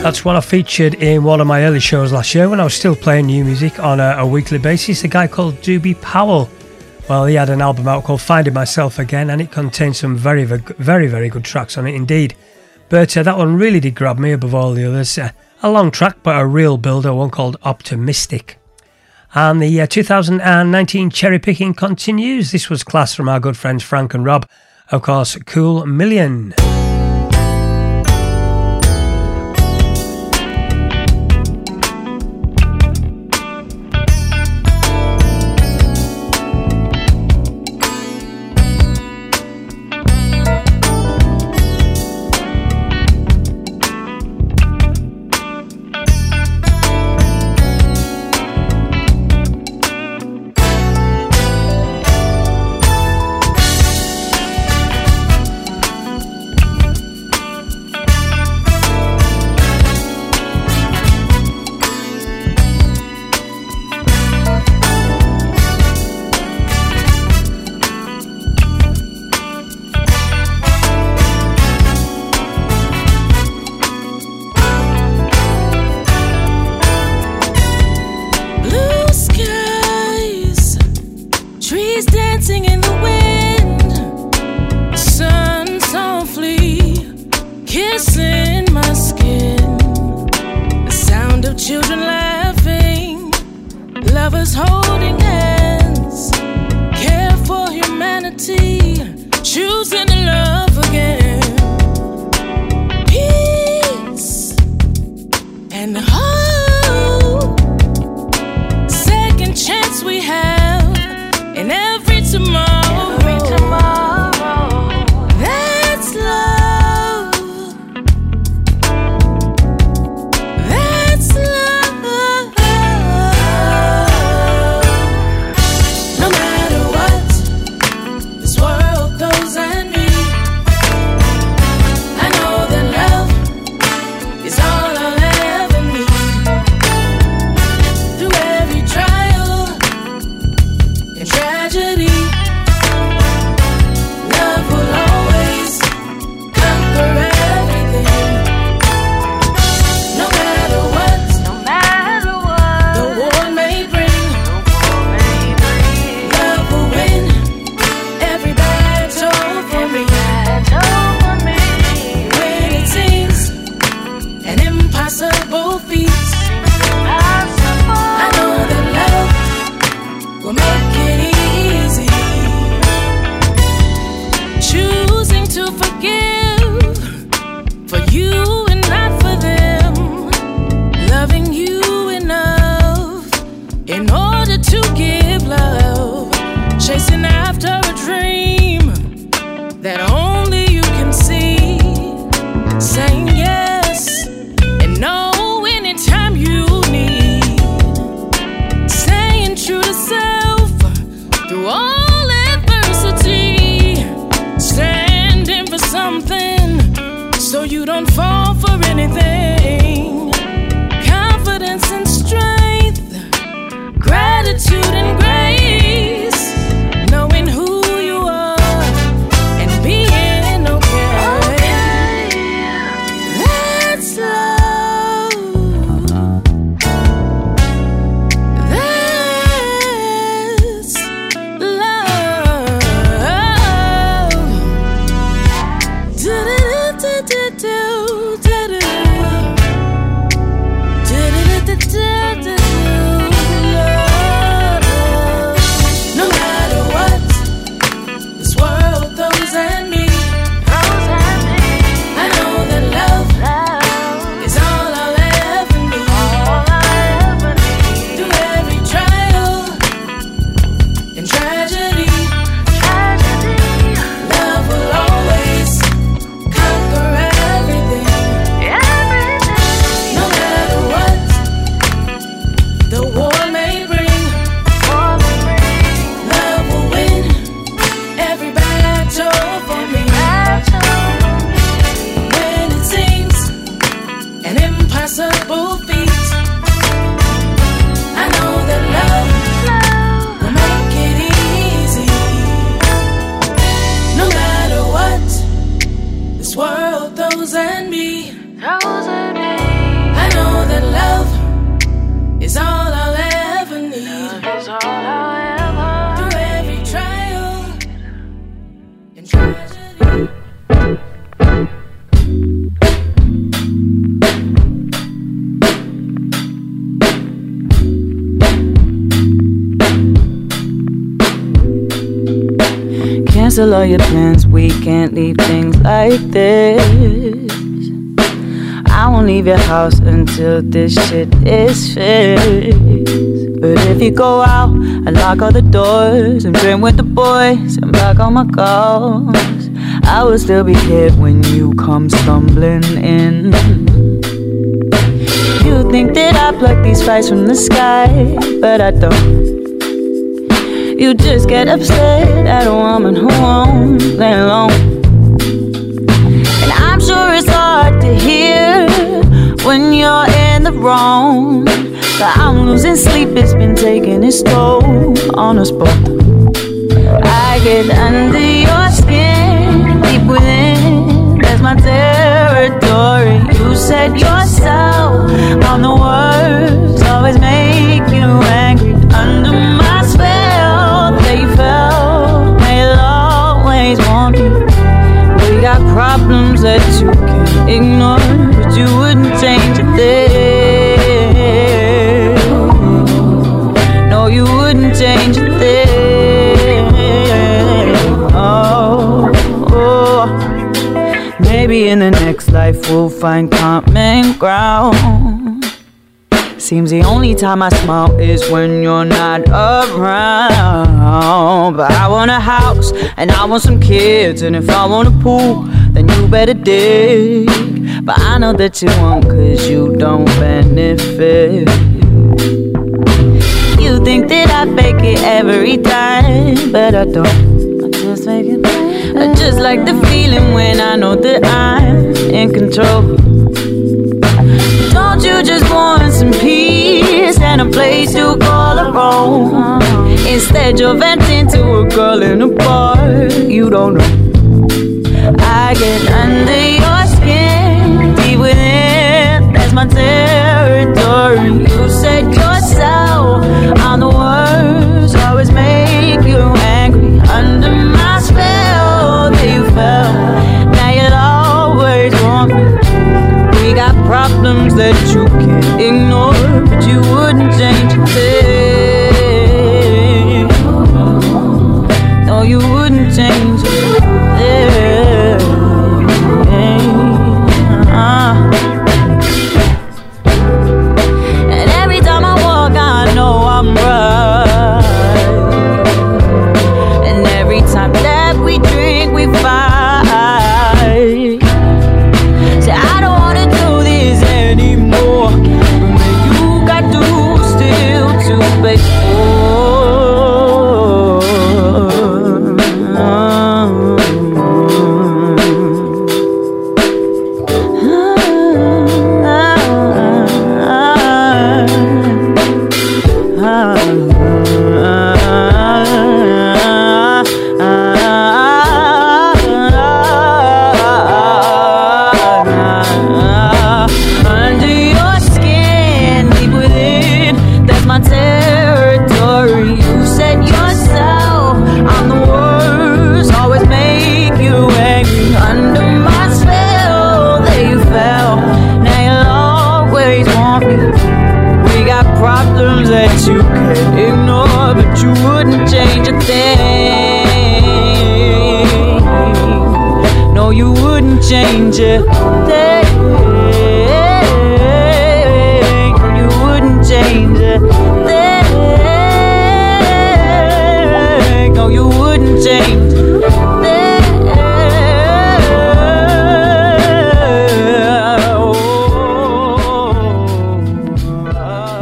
That's one I featured in one of my early shows last year when I was still playing new music on a, a weekly basis. A guy called Doobie Powell. Well, he had an album out called Finding Myself Again, and it contained some very, very, very good tracks on it indeed. But uh, that one really did grab me above all the others. Uh, a long track, but a real builder, one called Optimistic. And the uh, two thousand nineteen cherry picking continues. This was class from our good friends Frank and Rob. Of course, Cool Million. Choosing love again. Cancel all your plans, we can't leave things like this. I won't leave your house until this shit is fixed. But if you go out, I lock all the doors and drink with the boys and block all my calls. I will still be here when you come stumbling in. You think that I pluck these fights from the sky, but I don't. You just get upset at a woman who won't let alone. And I'm sure it's hard to hear when you're in the wrong, but I'm losing sleep, it's been taking its toll on us both. I get under your skin, deep within, that's my territory. You set yourself on the words, always make you angry. Under my spell they fell, they'll always want you. We got problems that you can ignore, but you wouldn't change a thing. No, you wouldn't change a thing. Oh, oh. Maybe in the next life we'll find common ground. Seems the only time I smile is when you're not around. But I want a house and I want some kids, and if I want a pool, then you better dig. But I know that you won't, cause you don't benefit. You think that I fake it every time, but I don't. I just make it better. I just like the feeling when I know that I'm in control. Don't you just want some peace and a place to call a home? Instead you're venting to a girl in a bar you don't know. I get under your skin, deep within, that's my territory. You set yourself on the words, always make you angry. Under my spell that you fell, now you'll always want me. We got problems that you can't ignore, but you wouldn't change a thing. No, you wouldn't change a thing. Uh. And every time I walk, I know I'm right. And every time that we drink, we fight. So I don't anymore, but you got to still to pay for. Change it.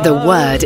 The word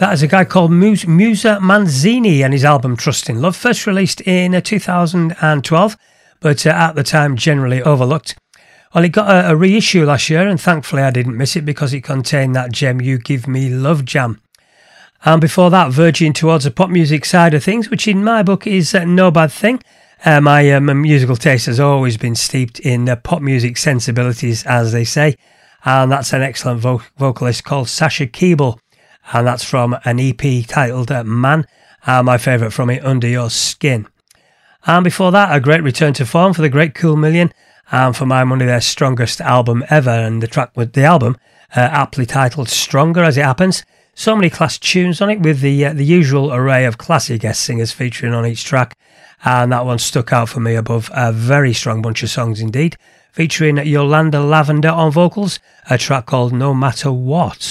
That is a guy called Musa Manzini and his album Trust in Love, first released in two thousand twelve, but uh, at the time generally overlooked. Well, it got a, a reissue last year, and thankfully I didn't miss it because it contained that gem, You Give Me Love Jam. And before that, verging towards the pop music side of things, which in my book is uh, no bad thing. Uh, my um, musical taste has always been steeped in uh, pop music sensibilities, as they say, and that's an excellent vo- vocalist called Sasha Keeble. And that's from an E P titled Man, and my favourite from it, Under Your Skin. And before that, a great return to form for the great Cool Million, and for my money, their strongest album ever. And the track with the album, uh, aptly titled Stronger, as it happens. So many class tunes on it, with the uh, the usual array of classy guest singers featuring on each track. And that one stuck out for me above a very strong bunch of songs indeed, featuring Yolanda Lavender on vocals, a track called No Matter What.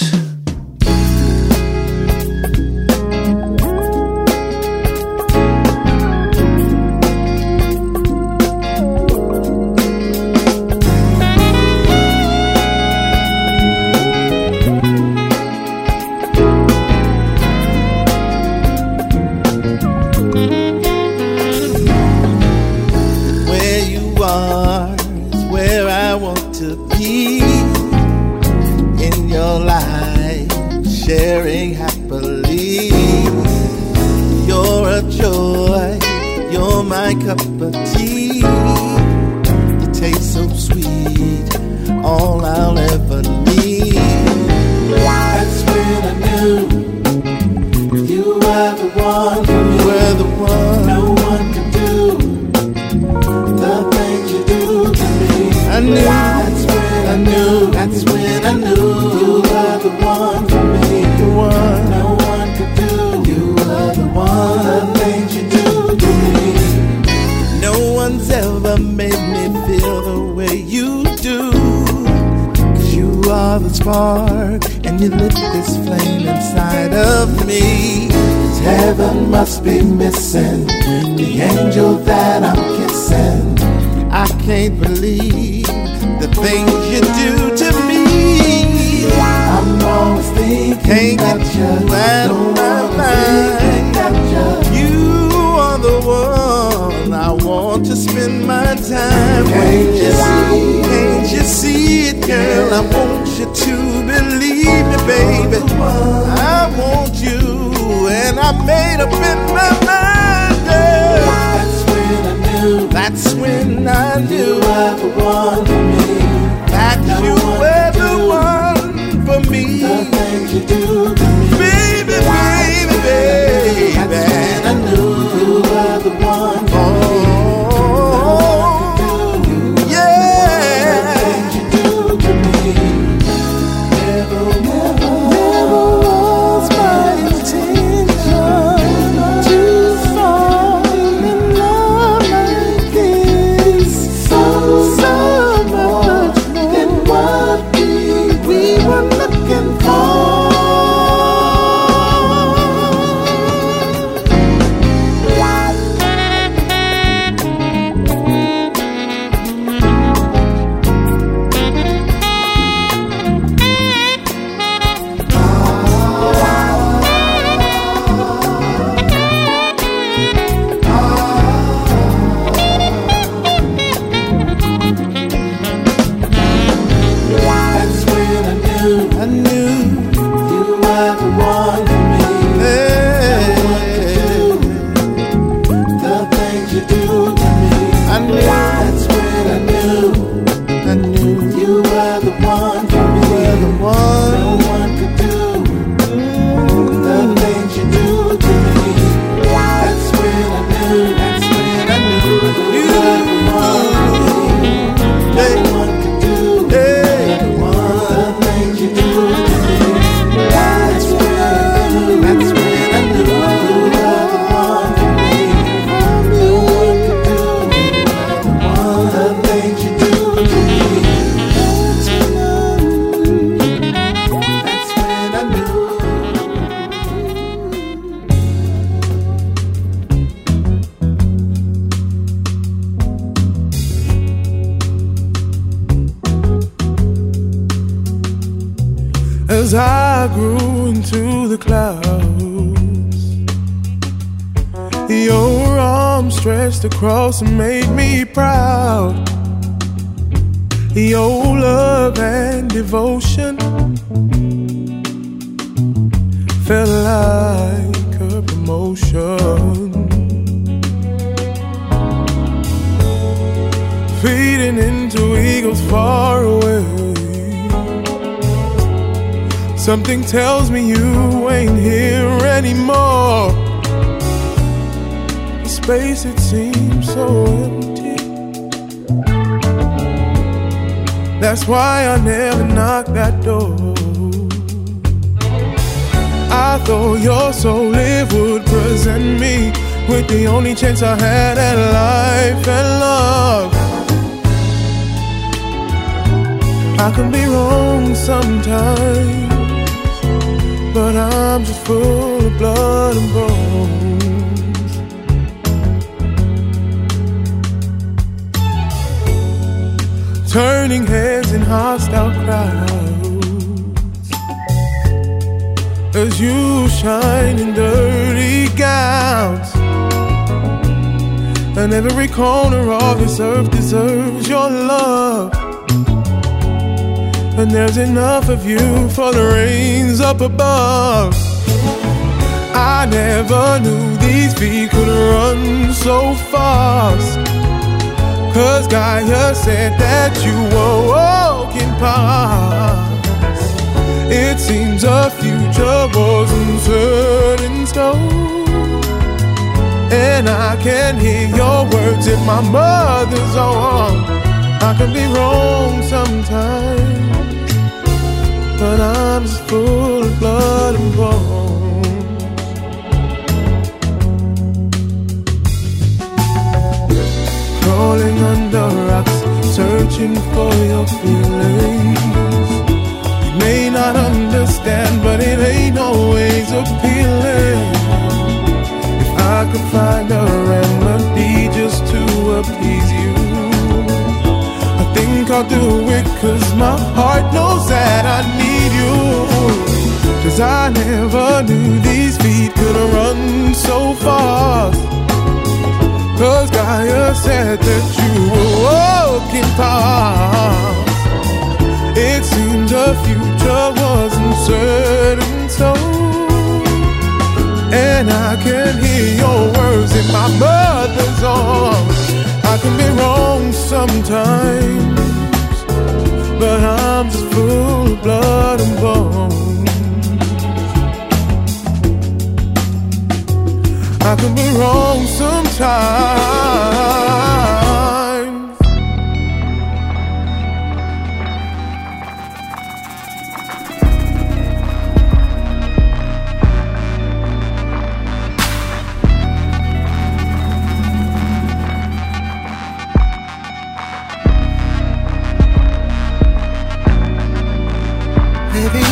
Cup of tea, it tastes so sweet, all I'll ever need. That's when I knew you were the one. You were the one. No one could do the things you do to me. I knew. That's when I knew. That's when I knew you were the one for me. The one. No one could do. You were the one. The things you do to me. No one's ever made me feel the way you do. 'Cause you are the spark, and you lit this flame inside of me. 'Cause heaven must be missing the angel that I'm kissing. I can't believe the things you do to me. I'm always thinking can't about you. I don't want to be thinking about you. The one I want to spend my time with. Can't you see? Can't you see it, girl? I want you to believe me, baby. baby, I want you, and I made up in my mind, girl. That's when I knew, that's when I knew you were the one for me, that no you were the one for me, the things you do to me, baby, baby, baby, that's when I knew you were the one for oh. me. As I grew into the clouds, your arm stretched across and made me proud. Your love and devotion felt like a promotion, feeding into eagles far away. Something tells me you ain't here anymore. The space, it seems so empty. That's why I never knock that door. I thought your soul live would present me with the only chance I had at life and love. I can be wrong sometimes, but I'm just full of blood and bones. Turning heads in hostile crowds as you shine in dirty gowns. And every corner of this earth deserves your love. And there's enough of you for the rains up above. I never knew these feet could run so fast, 'cause Gaia said that you were walking past. It seems our future wasn't set in stone, and I can hear your words in my mother's arms. I can be wrong sometimes, but I'm just full of blood and bones. Crawling under rocks, searching for your feelings. You may not understand, but it ain't always appealing. If I could find a remedy just to appease you, I think I'll do it, 'cause my heart knows that I need you. 'Cause I never knew these feet could run so fast, 'cause Gaia said that you were walking past. It seems the future wasn't certain. and I can hear your words in my mother's arms. I can be wrong sometimes, but I'm just full of blood and bones. I can be wrong sometimes. The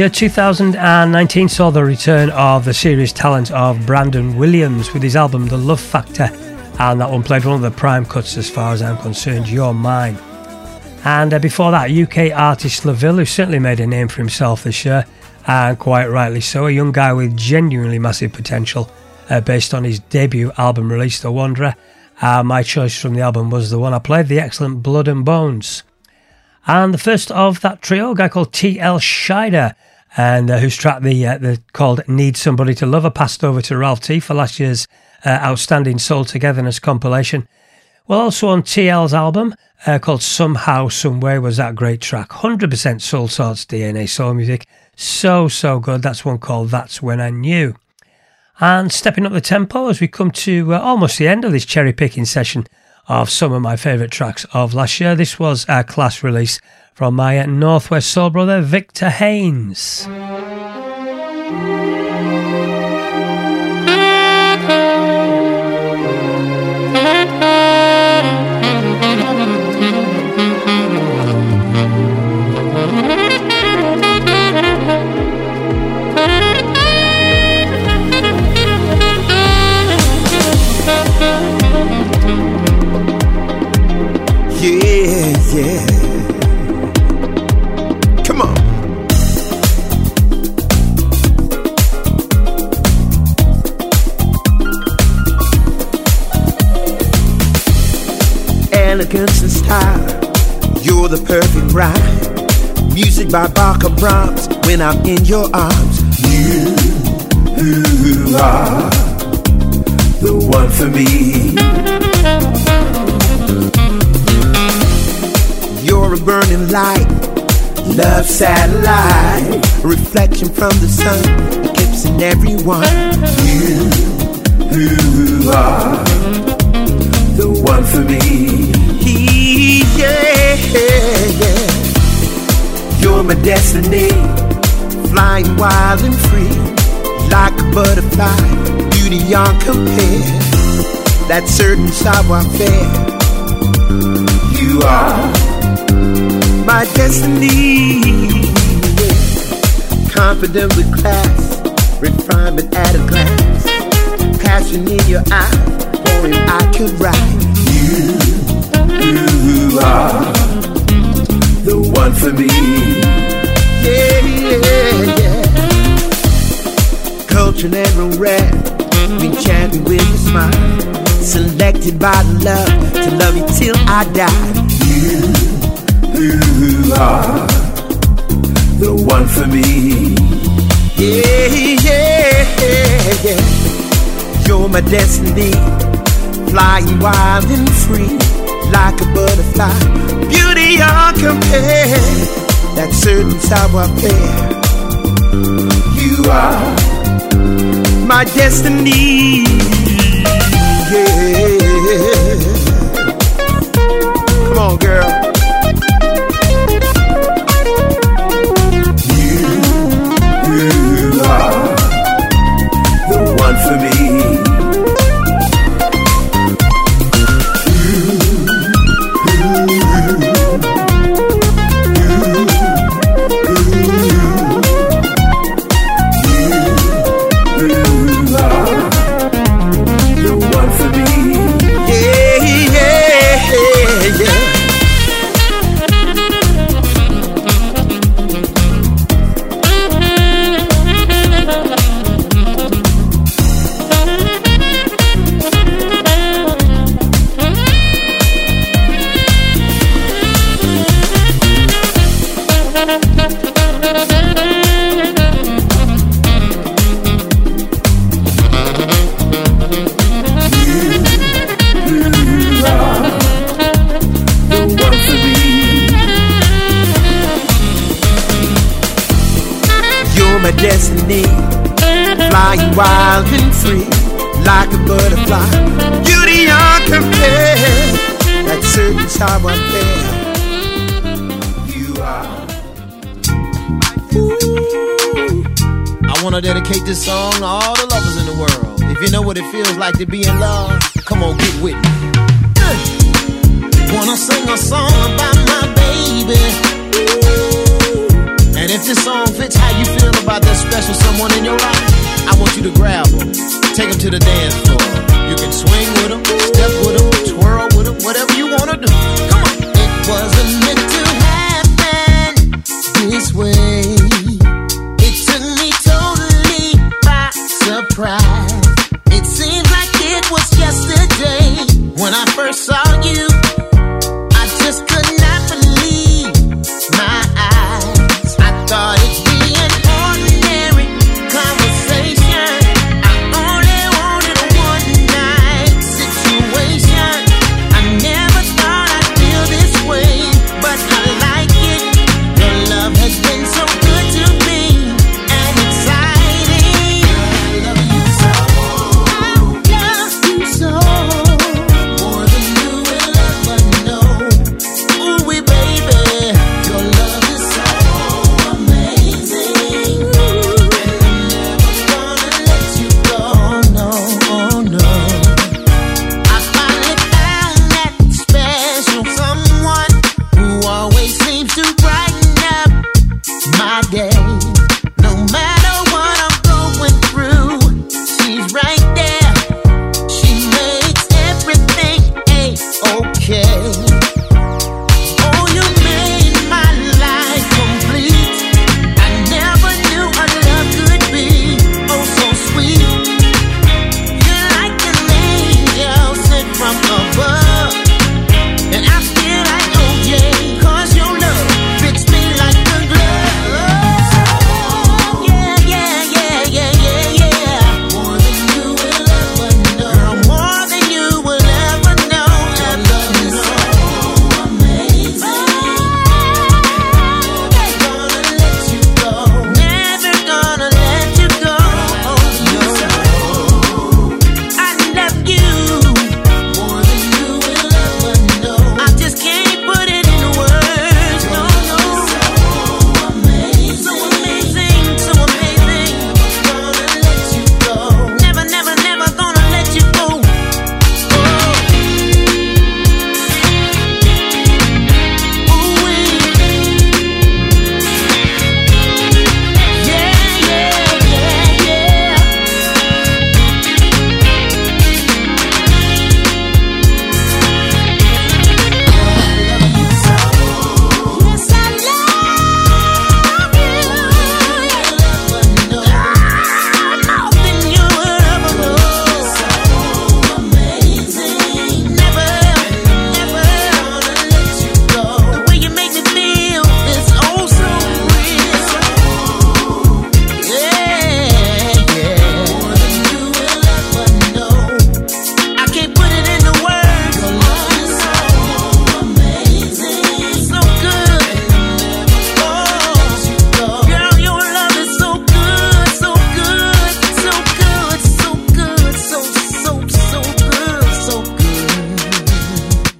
year two thousand nineteen saw the return of the serious talent of Brandon Williams with his album The Love Factor, and that one played one of the prime cuts as far as I'm concerned, You're Mine. And uh, before that, U K artist LaVille, who certainly made a name for himself this year, and quite rightly so, a young guy with genuinely massive potential uh, based on his debut album release, The Wanderer. Uh, my choice from the album was the one I played, the excellent Blood and Bones. And the first of that trio, a guy called T L Scheider, and uh, whose track the, uh, the called Need Somebody to Love, I passed over to Ralph T for last year's uh, Outstanding Soul Togetherness compilation. Well, also on T L's album uh, called Somehow, Somewhere was that great track, one hundred percent Soul Sorts D N A soul music. So, so good. That's one called That's When I Knew. And stepping up the tempo as we come to uh, almost the end of this cherry picking session of some of my favourite tracks of last year. This was a class release from my uh, Northwest Soul brother, Victor Haynes. Yeah, yeah. Come on. you're the perfect rhyme. Music by Barker Brahms. When I'm in your arms, you are the one for me. You're a burning light, love satellite, reflection from the sun, eclipsing everyone. You are the one for me. Yeah, yeah. You're my destiny, flying wild and free, like a butterfly, beauty uncompared. That certain savoir-faire. You are my destiny. Yeah. Confident with class, refinement at a glance, passion in your eyes, poem I could write. You. You are the one for me. Yeah, yeah, yeah. Culture never rare, we chanted with a smile. Selected by love to love you till I die. You, you are the one for me. Yeah, yeah, yeah. You're my destiny, flying wild and free. Like a butterfly, beauty uncompared. That certain savoir-faire. You are my destiny. Yeah. Come on, girl. You, you are the one for me. Wild and free, like a butterfly, beauty uncompared. That certain savoir-faire. You are. Ooh. I wanna dedicate this song to all the lovers in the world. If you know what it feels like to be in love, come on, get with me. Uh. Wanna sing a song about my baby. Ooh. And if this song fits how you feel about that special someone in your life, I want you to grab them, take them to the dance floor. You can swing with them, step with them, twirl with them, whatever you want to do. Come on. It wasn't meant to happen this way. It took me totally by surprise. It seems like it was yesterday when I first saw you. I just could not believe my eyes. I thought it'd be an ordinary conversation. I love you so, more than you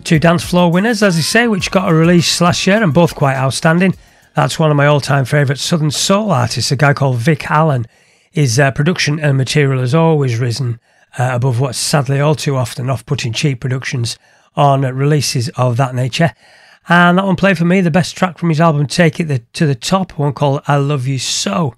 Two dance floor winners, as they say, which got a release last year and both quite outstanding. That's one of my all-time favourite Southern Soul artists, a guy called Vic Allen. His uh, production and material has always risen uh, above what's sadly all too often off-putting cheap productions on uh, releases of that nature. And that one played for me, the best track from his album Take It the, to the Top, one called I Love You So.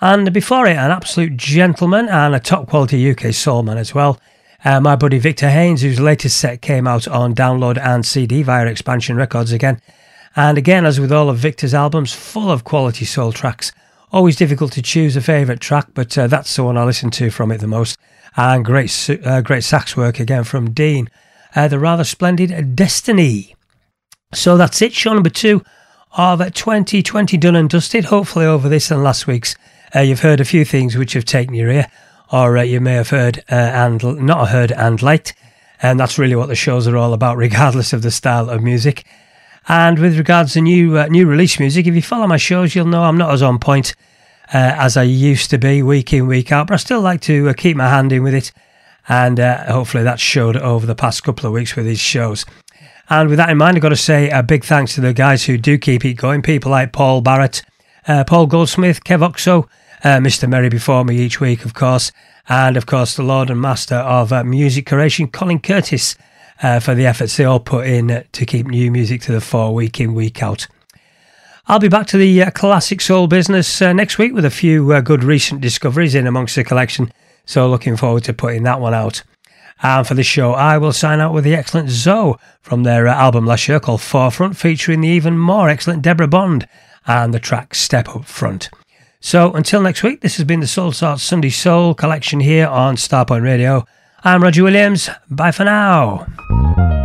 And before it, an absolute gentleman and a top-quality U K soul man as well. Uh, my buddy Victor Haynes, whose latest set came out on download and C D via Expansion Records again. And again, as with all of Victor's albums, full of quality soul tracks. Always difficult to choose a favourite track, but uh, that's the one I listen to from it the most. And great, uh, great sax work again from Dean. Uh, the rather splendid Destiny. So that's it, show number two of twenty twenty done and dusted. Hopefully over this and last week's, uh, you've heard a few things which have taken your ear, or uh, you may have heard uh, and not heard and liked. And that's really what the shows are all about, regardless of the style of music. And with regards to new uh, new release music, if you follow my shows, you'll know I'm not as on point uh, as I used to be week in, week out. But I still like to uh, keep my hand in with it. And uh, hopefully that's showed over the past couple of weeks with these shows. And with that in mind, I've got to say a big thanks to the guys who do keep it going. People like Paul Barrett, uh, Paul Goldsmith, Kev Oxo, uh, Mister Merry before me each week, of course. And, of course, the Lord and Master of uh, Music Curation, Colin Curtis, uh, for the efforts they all put in uh, to keep new music to the fore week in, week out. I'll be back to the uh, classic soul business uh, next week with a few uh, good recent discoveries in amongst the collection. So looking forward to putting that one out. And for this show, I will sign out with the excellent Zoe from their uh, album last year called Forefront, featuring the even more excellent Deborah Bond and the track Step Up Front. So until next week, this has been the Soul Sort Sunday Soul collection here on Starpoint Radio. I'm Roger Williams. Bye for now.